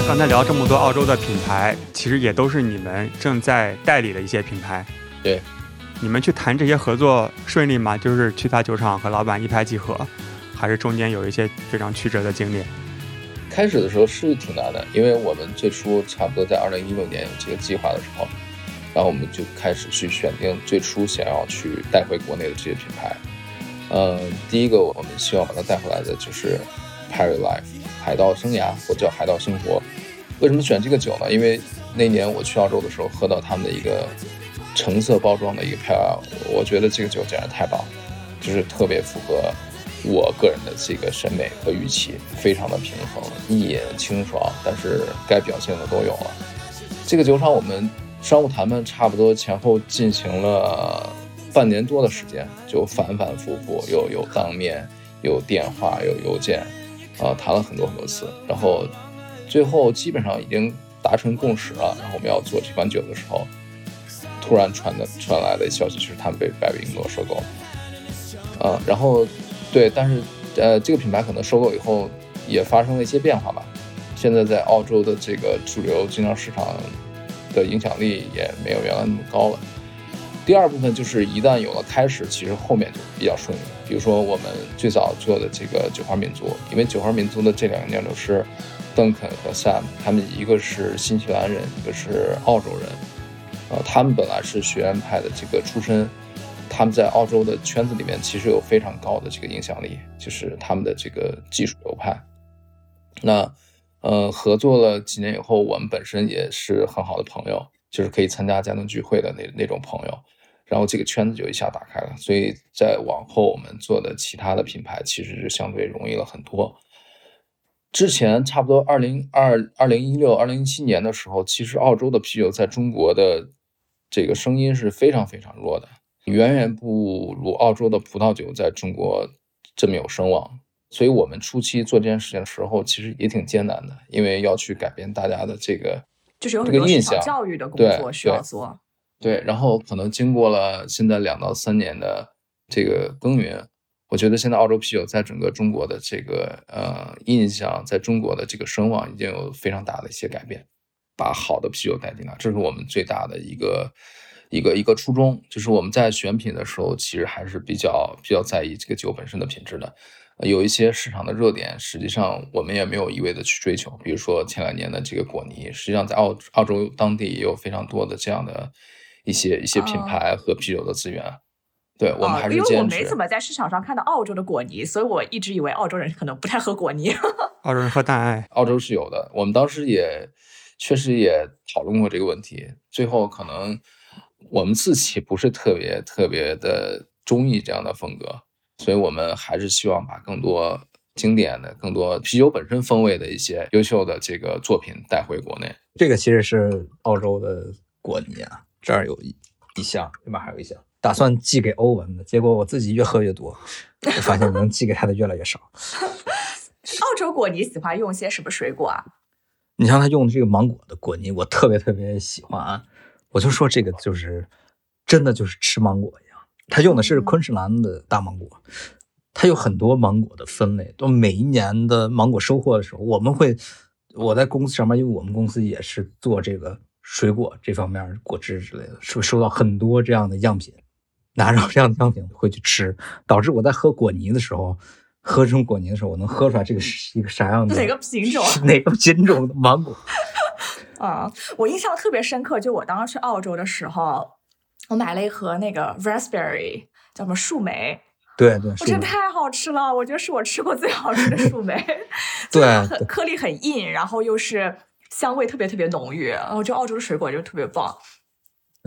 刚才聊这么多澳洲的品牌，其实也都是你们正在代理的一些品牌。对，你们去谈这些合作顺利吗？就是去他酒厂和老板一拍即合，还是中间有一些非常曲折的经历？开始的时候是挺难的，因为我们最初差不多在二零一六年有这个计划的时候，然后我们就开始去选定最初想要去带回国内的这些品牌。嗯，第一个我们希望把它带回来的就是Pirate Life 海盗生涯，或者叫海盗生活。为什么选这个酒呢？因为那年我去澳洲的时候喝到他们的一个橙色包装的一个漂亮，我觉得这个酒简直太棒，就是特别符合我个人的这个审美和预期，非常的平衡，一饮清爽，但是该表现的都有了。这个酒厂我们商务谈判差不多前后进行了半年多的时间，就反反复复，又有当面，有电话，有邮件，啊、呃，谈了很多很多次，然后最后基本上已经达成共识了。然后我们要做这款酒的时候，突然传的传来的消息是他们被百威英诺收购，啊、呃，然后。对，但是呃，这个品牌可能收购以后也发生了一些变化吧。现在在澳洲的这个主流精酿市场的影响力也没有原来那么高了。第二部分就是一旦有了开始，其实后面就比较顺利。比如说我们最早做的这个酒花民族，因为酒花民族的这两个酿酒师邓肯和 Sam， 他们一个是新西兰人，一个是澳洲人，呃，他们本来是学院派的这个出身。他们在澳洲的圈子里面其实有非常高的这个影响力，就是他们的这个技术流派。那呃，合作了几年以后，我们本身也是很好的朋友，就是可以参加家庭聚会的那那种朋友，然后这个圈子就一下打开了。所以在往后我们做的其他的品牌其实就相对容易了很多。之前差不多二零一六、二零一七年的时候，其实澳洲的啤酒在中国的这个声音是非常非常弱的，远远不如澳洲的葡萄酒在中国这么有声望。所以我们初期做这件事情的时候其实也挺艰难的，因为要去改变大家的这个就是有很多市场教育的工作需要做。 对, 对, 对然后可能经过了现在两到三年的这个耕耘，我觉得现在澳洲啤酒在整个中国的这个呃印象，在中国的这个声望已经有非常大的一些改变，把好的啤酒带进来，这是我们最大的一个一个一个初衷，就是我们在选品的时候，其实还是比较比较在意这个酒本身的品质的。有一些市场的热点，实际上我们也没有一味的去追求，比如说前两年的这个果泥，实际上在澳澳洲当地也有非常多的这样的一些一些品牌和啤酒的资源。哦、对，我们还是坚持、哦。因为我没怎么在市场上看到澳洲的果泥，所以我一直以为澳洲人可能不太喝果泥。澳洲人喝淡艾，澳洲是有的。我们当时也确实也讨论过这个问题，最后可能。我们自己不是特别特别的中意这样的风格，所以我们还是希望把更多经典的、更多啤酒本身风味的一些优秀的这个作品带回国内。这个其实是澳洲的果泥啊，这儿有一箱，这边还有一箱，打算寄给欧文的，结果我自己越喝越多，我发现能寄给他的越来越少。澳洲果泥喜欢用些什么水果啊？你像他用的这个芒果的果泥，我特别特别喜欢啊。我就说这个就是真的就是吃芒果一样，他用的是昆士兰的大芒果，他有很多芒果的分类，都每一年的芒果收获的时候，我们会我在公司上面，因为我们公司也是做这个水果这方面果汁之类的，是收到很多这样的样品，拿着这样的样品会去吃，导致我在喝果泥的时候，喝这种果泥的时候，我能喝出来这个是一个啥样的哪个品种哪个品种的芒果。啊、uh, ，我印象特别深刻，就我当时去澳洲的时候，我买了一盒那个 raspberry， 叫什么树莓。对对，我觉得太好吃了，我觉得是我吃过最好吃的树莓。对，很颗粒很硬，然后又是香味特别特别浓郁，然后就澳洲的水果就特别棒。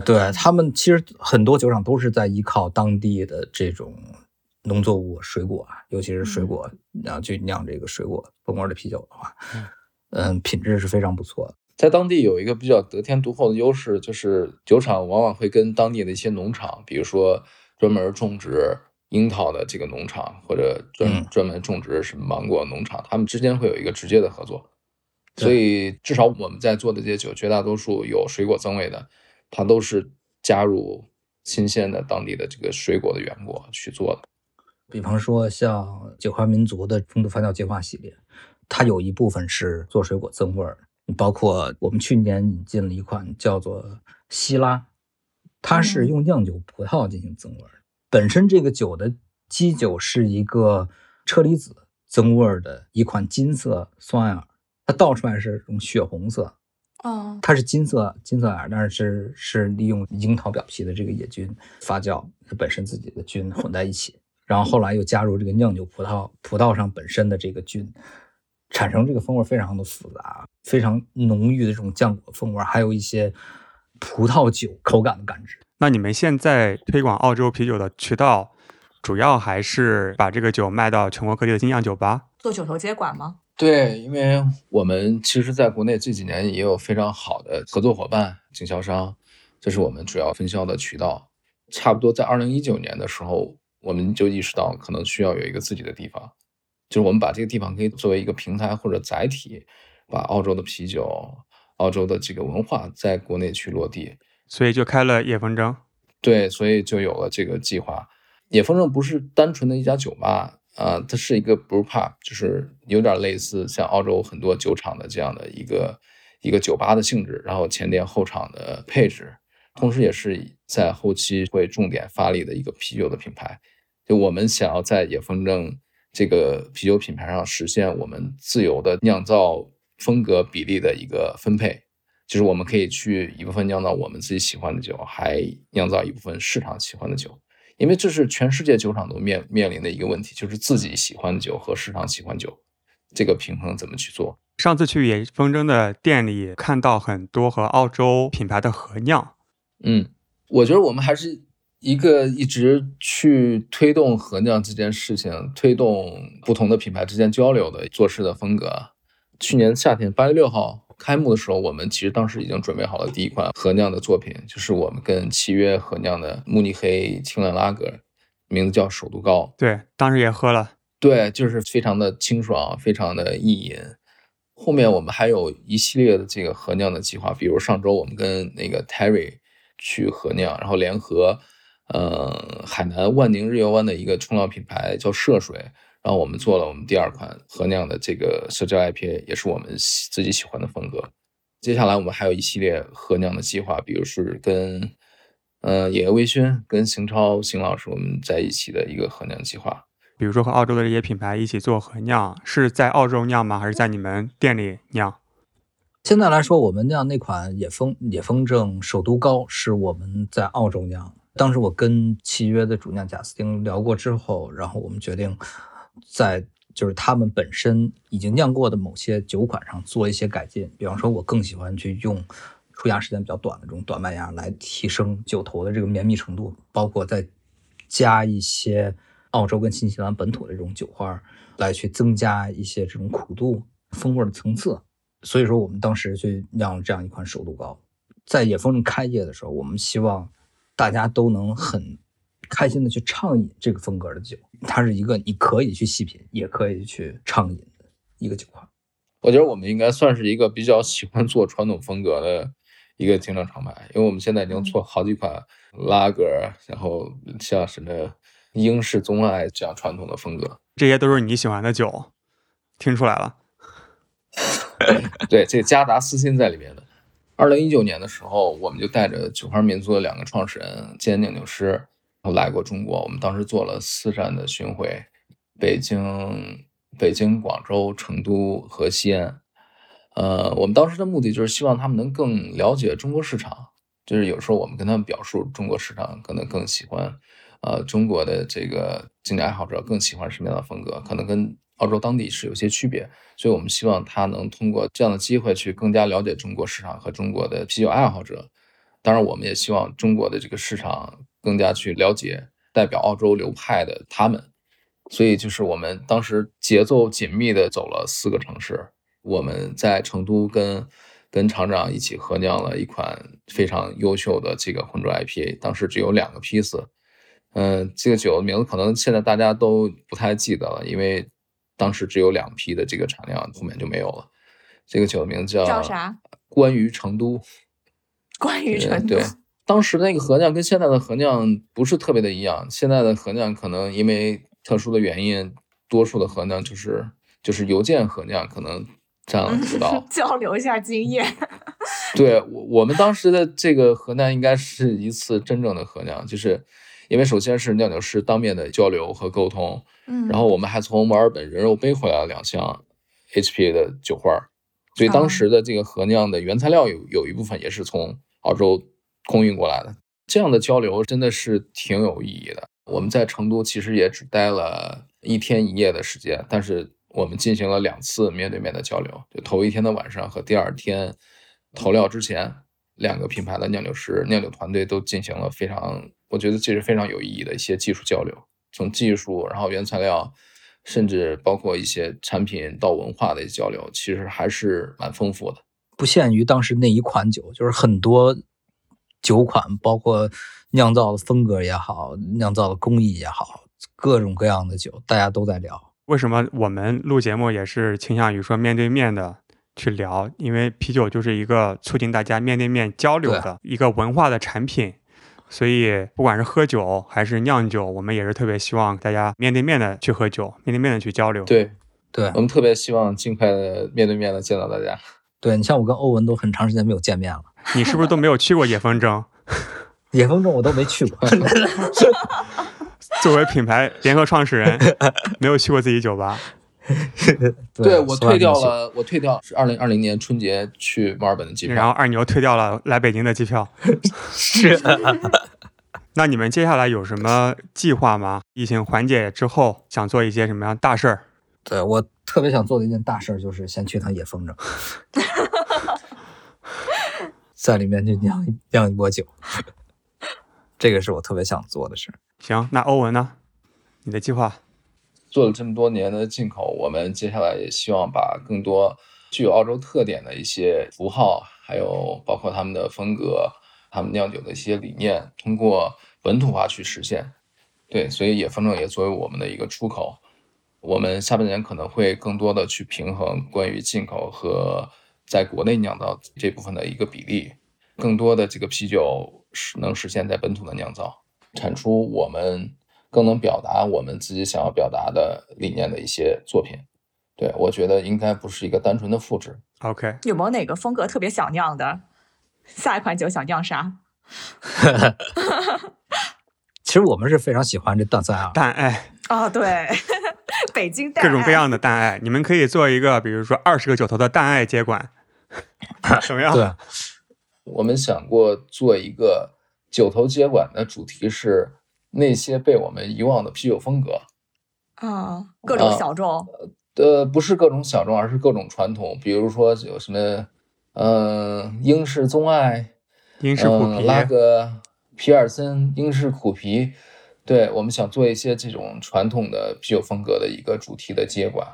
对，他们其实很多酒厂都是在依靠当地的这种农作物、水果，尤其是水果，嗯、然后去酿这个水果风味的啤酒的话，嗯，品质是非常不错的。在当地有一个比较得天独厚的优势，就是酒厂往往会跟当地的一些农场，比如说专门种植樱桃的这个农场，或者专专门种植什么芒果农场，他们之间会有一个直接的合作。所以至少我们在做的这些酒，绝大多数有水果增味的，它都是加入新鲜的当地的这个水果的原果去做的。比方说像酒花民族的中度发酵计划系列，它有一部分是做水果增味儿。包括我们去年引进了一款叫做希拉，它是用酿酒葡萄进行增味、嗯、本身这个酒的基酒是一个车厘子增味的一款金色酸艾尔它倒出来是这种血红色。哦，它是金色金色饵，但是是利用樱桃表皮的这个野菌发酵，本身自己的菌混在一起，然后后来又加入这个酿酒葡萄葡萄上本身的这个菌，产生这个风味非常的复杂，非常浓郁的这种浆果风味，还有一些葡萄酒口感的感知。那你们现在推广澳洲啤酒的渠道，主要还是把这个酒卖到全国各地的精酿酒吧，做酒头接管吗？对，因为我们其实在国内这几年也有非常好的合作伙伴、经销商，这是我们主要分销的渠道。差不多在二零一九年的时候，我们就意识到可能需要有一个自己的地方，就是我们把这个地方可以作为一个平台或者载体，把澳洲的啤酒、澳洲的这个文化在国内去落地。所以就开了野风筝。对，所以就有了这个计划。野风筝不是单纯的一家酒吧啊、呃，它是一个 brew pub， 就是有点类似像澳洲很多酒厂的这样的一个一个酒吧的性质，然后前店后厂的配置，同时也是在后期会重点发力的一个啤酒的品牌。就我们想要在野风筝这个啤酒品牌上实现我们自由的酿造风格比例的一个分配，就是我们可以去一部分酿造我们自己喜欢的酒，还酿造一部分市场喜欢的酒。因为这是全世界酒厂都面面临的一个问题，就是自己喜欢酒和市场喜欢酒这个平衡怎么去做。上次去野风筝的店里看到很多和澳洲品牌的合酿。嗯，我觉得我们还是一个一直去推动合酿这件事情，推动不同的品牌之间交流的做事的风格。去年夏天八月六号开幕的时候，我们其实当时已经准备好了第一款合酿的作品，就是我们跟契约合酿的慕尼黑青蓝拉格，名字叫首都高。对，当时也喝了。对，就是非常的清爽，非常的易饮。后面我们还有一系列的这个合酿的计划，比如上周我们跟那个 Terry 去合酿，然后联合呃海南万宁日月湾的一个冲浪品牌叫涉水。然后我们做了我们第二款合酿的这个社交 I P A， 也是我们自己喜欢的风格。接下来我们还有一系列合酿的计划，比如是跟呃野微醺、跟邢超邢老师我们在一起的一个合酿计划。比如说和澳洲的这些品牌一起做合酿，是在澳洲酿吗？还是在你们店里酿？现在来说，我们酿那款野风野风筝首都高是我们在澳洲酿。当时我跟契约的主酿贾斯汀聊过之后，然后我们决定。在就是他们本身已经酿过的某些酒款上做一些改进，比方说我更喜欢去用出芽时间比较短的这种短麦芽来提升酒头的这个绵密程度，包括再加一些澳洲跟新西兰本土的这种酒花来去增加一些这种苦度风味的层次。所以说我们当时去酿了这样一款首度高。在野风筝开业的时候，我们希望大家都能很开心的去畅饮这个风格的酒，它是一个你可以去细品也可以去畅饮的一个酒款。我觉得我们应该算是一个比较喜欢做传统风格的一个精酿厂牌，因为我们现在已经做好几款拉格，然后像什么英式棕艾这样传统的风格。这些都是你喜欢的酒，听出来了。对，这夹杂私心在里面的。二零一九年的时候，我们就带着酒花民族的两个创始人兼酿酒师来过中国。我们当时做了四站的巡回，北京、北京、广州、成都和西安。呃，我们当时的目的就是希望他们能更了解中国市场，就是有时候我们跟他们表述中国市场可能更喜欢，呃，中国的这个精酿爱好者更喜欢什么样的风格，可能跟澳洲当地是有些区别，所以我们希望他能通过这样的机会去更加了解中国市场和中国的啤酒爱好者。当然，我们也希望中国的这个市场更加去了解代表澳洲流派的他们，所以就是我们当时节奏紧密的走了四个城市。我们在成都跟跟厂长一起合酿了一款非常优秀的这个浑浊 I P A， 当时只有两个批次。嗯，这个酒的名字可能现在大家都不太记得了，因为当时只有两批的这个产量，后面就没有了。这个酒的名字叫叫啥？关于成都。关于成都。对。当时那个合酿跟现在的合酿不是特别的一样，现在的合酿可能因为特殊的原因，多数的合酿就是就是邮件合酿，可能占了主导。交流一下经验。对，我我们当时的这个合酿应该是一次真正的合酿，就是因为首先是酿酒师当面的交流和沟通，嗯，然后我们还从墨尔本人肉背回来了两箱 H P 的酒花，所以当时的这个核酿的原材料有有一部分也是从澳洲空运过来的。这样的交流真的是挺有意义的。我们在成都其实也只待了一天一夜的时间，但是我们进行了两次面对面的交流，就头一天的晚上和第二天投料之前，两个品牌的酿酒师、酿酒团队都进行了非常，我觉得这是非常有意义的一些技术交流，从技术，然后原材料，甚至包括一些产品到文化的交流，其实还是蛮丰富的。不限于当时那一款酒，就是很多酒款，包括酿造的风格也好，酿造的工艺也好，各种各样的酒，大家都在聊。为什么我们录节目也是倾向于说面对面的去聊？因为啤酒就是一个促进大家面对面交流的一个文化的产品，所以不管是喝酒还是酿酒，我们也是特别希望大家面对面的去喝酒，面对面的去交流。对对，我们特别希望尽快的面对面的见到大家。对，你像我跟欧文都很长时间没有见面了。你是不是都没有去过野风筝？野风筝我都没去过。作为品牌联合创始人，没有去过自己酒吧。对，我退掉了，我退掉是二零二零年春节去墨尔本的机票，然后二牛退掉了来北京的机票。是。那你们接下来有什么计划吗？疫情缓解之后，想做一些什么样大事儿？对，我特别想做的一件大事就是先去趟野风筝。在里面就酿酿一波酒，这个是我特别想做的事。行，那欧文呢？你的计划？做了这么多年的进口，我们接下来也希望把更多具有澳洲特点的一些符号，还有包括他们的风格、他们酿酒的一些理念，通过本土化去实现。对，所以野风筝也作为我们的一个出口。我们下半年可能会更多的去平衡关于进口和在国内酿造这部分的一个比例，更多的这个啤酒是能实现在本土的酿造，产出我们更能表达我们自己想要表达的理念的一些作品。对，我觉得应该不是一个单纯的复制。 OK， 有没有哪个风格特别想酿的？下一款酒想酿啥？其实我们是非常喜欢这淡艾，淡艾哦，对。北京淡艾，各种各样的淡艾，你们可以做一个，比如说二十个酒头的淡艾接管。什么样？对，我们想过做一个酒头接管的主题是那些被我们遗忘的啤酒风格啊，各种小众、呃。呃，不是各种小众，而是各种传统，比如说有什么，呃，英式棕艾、英式苦皮、呃、拉格、皮尔森、英式苦皮。对，我们想做一些这种传统的啤酒风格的一个主题的接管。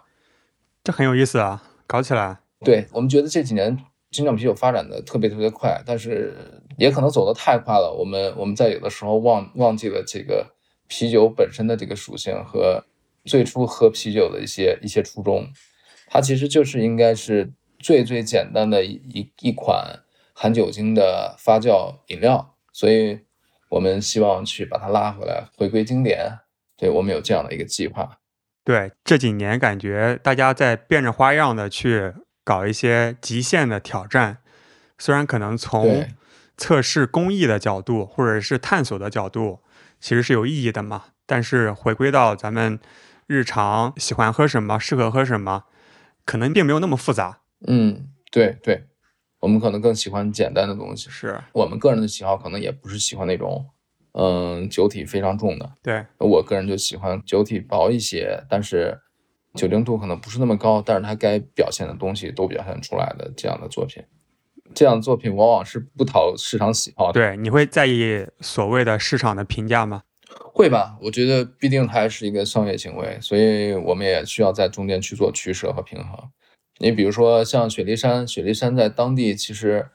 这很有意思啊，搞起来。对，我们觉得这几年精酿啤酒发展的特别特别快，但是也可能走得太快了，我们我们在有的时候忘忘记了这个啤酒本身的这个属性和最初喝啤酒的一些一些初衷。它其实就是应该是最最简单的一一款含酒精的发酵饮料，所以我们希望去把它拉回来，回归经典。对，我们有这样的一个计划。对，这几年感觉大家在变着花样的去搞一些极限的挑战，虽然可能从测试工艺的角度或者是探索的角度其实是有意义的嘛，但是回归到咱们日常喜欢喝什么，适合喝什么，可能并没有那么复杂。嗯，对对，我们可能更喜欢简单的东西，是我们个人的喜好，可能也不是喜欢那种嗯酒体非常重的。对，我个人就喜欢酒体薄一些，但是酒精度可能不是那么高，但是它该表现的东西都表现出来的这样的作品。这样的作品往往是不讨市场喜好的。对，你会在意所谓的市场的评价吗？会吧，我觉得毕竟它还是一个商业行为，所以我们也需要在中间去做取舍和平衡。你比如说像雪梨山，雪梨山在当地其实，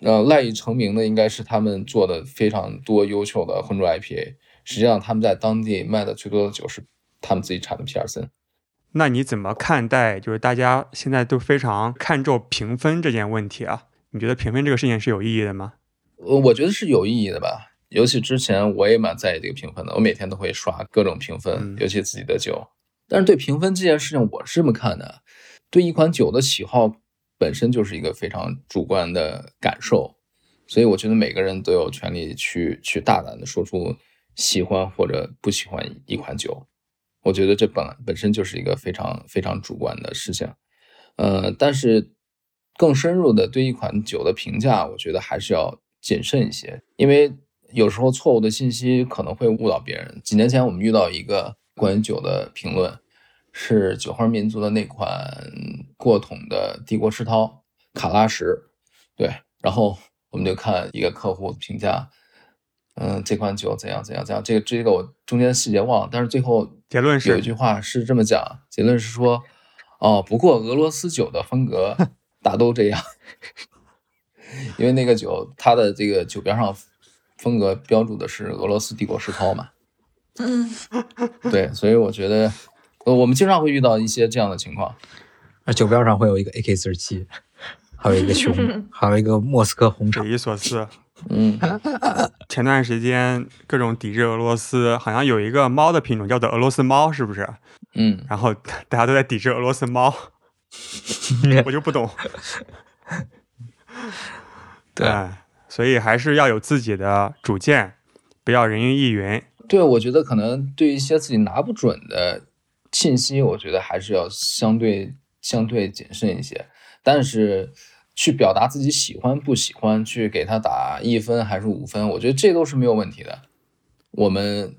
呃，赖以成名的应该是他们做的非常多优秀的浑浊 I P A。实际上，他们在当地卖的最多的酒是他们自己产的皮尔森。那你怎么看待就是大家现在都非常看重评分这件问题啊？你觉得评分这个事情是有意义的吗？我觉得是有意义的吧。尤其之前我也蛮在意这个评分的，我每天都会刷各种评分，嗯、尤其自己的酒。但是对评分这件事情，我是这么看的。对一款酒的喜好本身就是一个非常主观的感受，所以我觉得每个人都有权利去去大胆的说出喜欢或者不喜欢一款酒。我觉得这本本身就是一个非常非常主观的事情。呃，但是更深入的对一款酒的评价，我觉得还是要谨慎一些，因为有时候错误的信息可能会误导别人。几年前我们遇到一个关于酒的评论，是酒花民族的那款过桶的帝国世涛卡拉什，对，然后我们就看一个客户评价，嗯，这款酒怎样怎样怎样，这个这个我中间细节忘了，但是最后结论是有一句话是这么讲，结论是说，哦，不过俄罗斯酒的风格大都这样，因为那个酒它的这个酒标上风格标注的是俄罗斯帝国世涛嘛，嗯，对，所以我觉得。我们经常会遇到一些这样的情况，而酒标上会有一个 A K 四十七， 还有一个熊，还有一个莫斯科红场，匪夷所思。嗯，前段时间各种抵制俄罗斯，好像有一个猫的品种叫做俄罗斯猫，是不是？嗯，然后大家都在抵制俄罗斯猫，我就不懂。对、呃，所以还是要有自己的主见，不要人云亦云。对，我觉得可能对一些自己拿不准的信息，我觉得还是要相对相对谨慎一些，但是去表达自己喜欢不喜欢，去给他打一分还是五分，我觉得这都是没有问题的。我们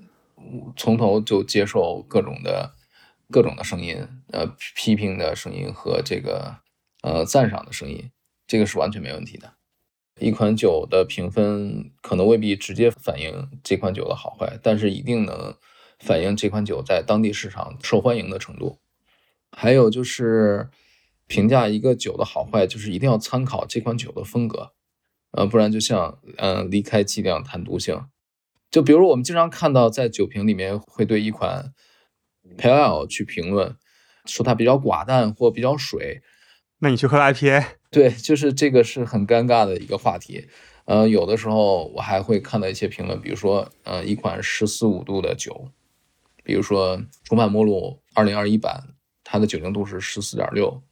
从头就接受各种的各种的声音，呃，批评的声音和这个呃赞赏的声音，这个是完全没问题的。一款酒的评分可能未必直接反映这款酒的好坏，但是一定能反映这款酒在当地市场受欢迎的程度。还有就是评价一个酒的好坏，就是一定要参考这款酒的风格，呃，不然就像嗯、呃、离开剂量谈毒性。就比如我们经常看到在酒评里面会对一款 Pale Ale 去评论，说它比较寡淡或比较水。那你去喝 I P A？ 对，就是这个是很尴尬的一个话题。呃，有的时候我还会看到一些评论，比如说呃一款十四五度的酒。比如说重返末路二零二一版，它的酒精度是 十四点六，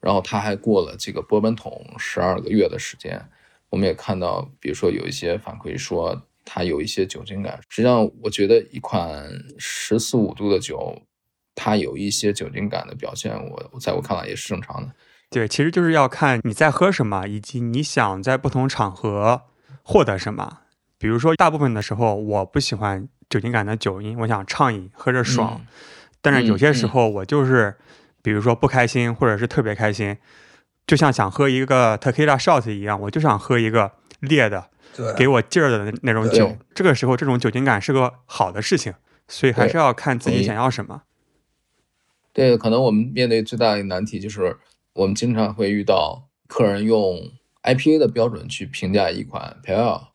然后它还过了这个波本桶十二个月的时间。我们也看到比如说有一些反馈说它有一些酒精感，实际上我觉得一款 十四五 度的酒它有一些酒精感的表现，我在我看来也是正常的。对，其实就是要看你在喝什么，以及你想在不同场合获得什么。比如说大部分的时候我不喜欢酒精感的酒，因为我想畅饮喝着爽、嗯、但是有些时候我就是、嗯、比如说不开心、嗯、或者是特别开心，就像想喝一个 tequila shot 一样，我就想喝一个烈的给我劲儿的那种酒，这个时候这种酒精感是个好的事情，所以还是要看自己想要什么。 对, 对可能我们面对最大的难题就是我们经常会遇到客人用 I P A 的标准去评价一款 Pale Ale。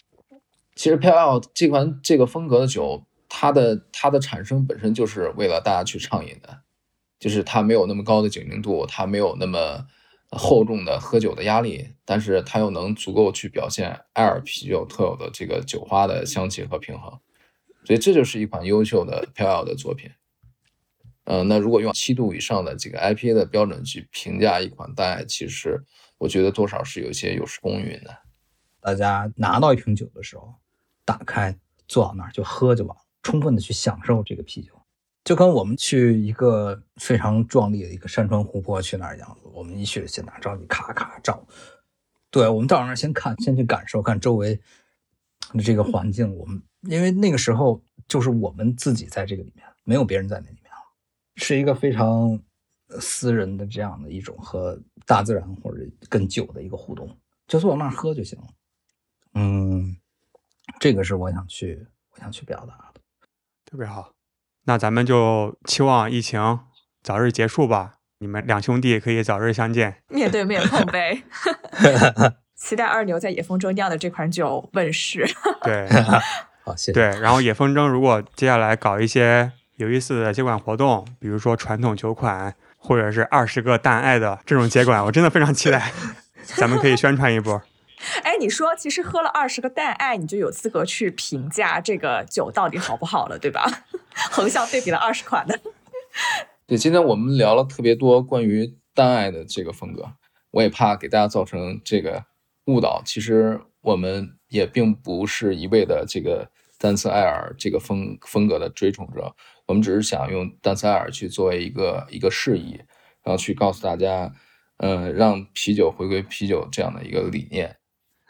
其实 Pale Ale 这款这个风格的酒，它的它的产生本身就是为了大家去畅饮的，就是它没有那么高的酒精度，它没有那么厚重的喝酒的压力，但是它又能足够去表现艾尔啤酒特有的这个酒花的香气和平衡，所以这就是一款优秀的 Pale Ale 的作品。嗯、呃，那如果用七度以上的这个 I P A 的标准去评价一款淡，其实我觉得多少是有些有失公允的。大家拿到一瓶酒的时候，打开坐到那儿就喝就完了。充分的去享受这个啤酒，就跟我们去一个非常壮丽的一个山川湖泊去那儿一样，我们一去先拿照相机咔咔照，对，我们到那儿先看，先去感受看周围的这个环境。我们因为那个时候就是我们自己在这个里面，没有别人在那里面了，是一个非常私人的这样的一种和大自然或者跟酒的一个互动，就坐到那儿喝就行了。嗯，这个是我想去我想去表达的。特别好，那咱们就期望疫情早日结束吧，你们两兄弟可以早日相见，面对面碰杯。期待二牛在野风筝酿的这款酒问世。对，好，谢谢。对，然后野风筝如果接下来搞一些有意思的接管活动，比如说传统酒款，或者是二十个淡爱的这种接管，我真的非常期待，咱们可以宣传一波。哎，你说其实喝了二十个淡艾，你就有资格去评价这个酒到底好不好了，对吧？横向对比了二十款的。对，今天我们聊了特别多关于淡艾的这个风格，我也怕给大家造成这个误导。其实我们也并不是一味的这个单色艾尔这个风风格的追崇者，我们只是想用单色艾尔去作为一个一个示意，然后去告诉大家。呃，让啤酒回归啤酒这样的一个理念。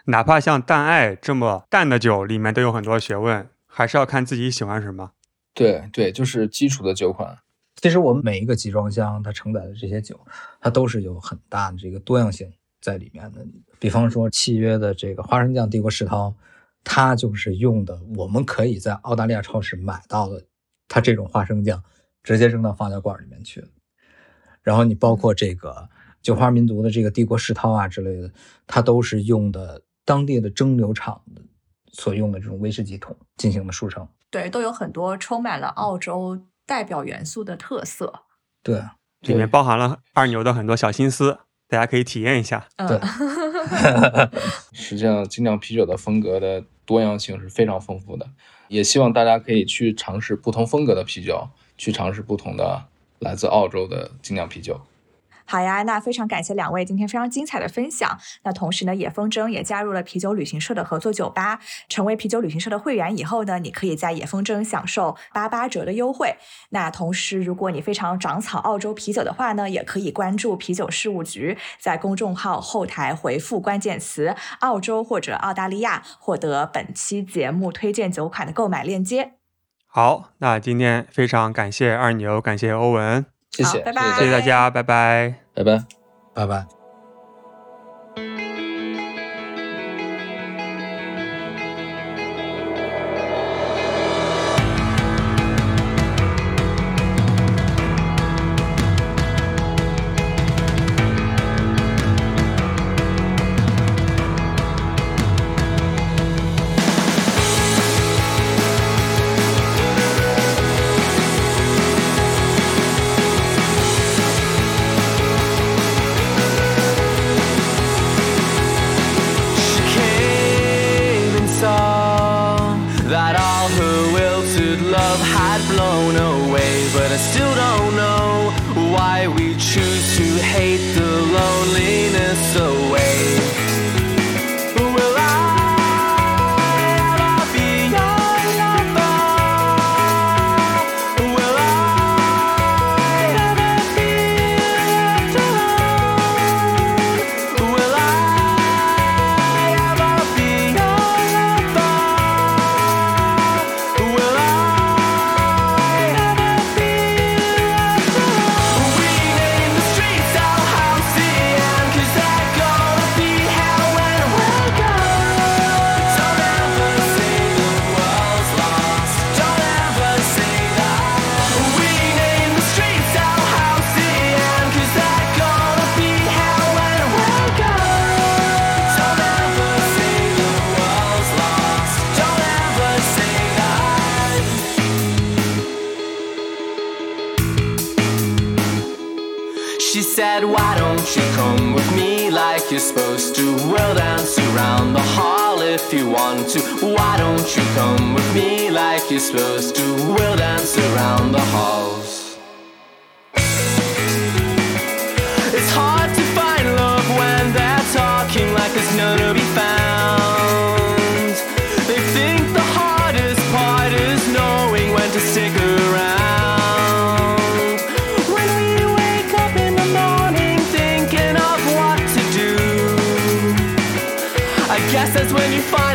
哪怕像淡艾这么淡的酒里面都有很多学问，还是要看自己喜欢什么。对对，就是基础的酒款。其实我们每一个集装箱它承载的这些酒，它都是有很大的这个多样性在里面的。比方说契约的这个花生酱帝国世涛，它就是用的我们可以在澳大利亚超市买到的，它这种花生酱直接扔到发酵罐里面去。然后你包括这个酒花民族的这个帝国世涛啊之类的，它都是用的当地的蒸馏厂所用的这种威士忌桶进行的熟成。对，都有很多充满了澳洲代表元素的特色。对，里面包含了二牛的很多小心思，大家可以体验一下。对，嗯、实际上精酿啤酒的风格的多样性是非常丰富的，也希望大家可以去尝试不同风格的啤酒，去尝试不同的来自澳洲的精酿啤酒。好呀，那非常感谢两位今天非常精彩的分享。那同时呢，野风筝也加入了啤酒旅行社的合作酒吧，成为啤酒旅行社的会员以后呢，你可以在野风筝享受八八折的优惠。那同时，如果你非常长草澳洲啤酒的话呢，也可以关注啤酒事务局，在公众号后台回复关键词“澳洲”或者“澳大利亚”，获得本期节目推荐酒款的购买链接。好，那今天非常感谢二牛，感谢欧文。谢谢，拜拜，谢谢大家，拜拜，拜拜，拜拜。You're supposed to. We'll dance around the hall if you want to. Why don't you come with me like you're supposed to? We'll dance around the halls. Guess that's when you find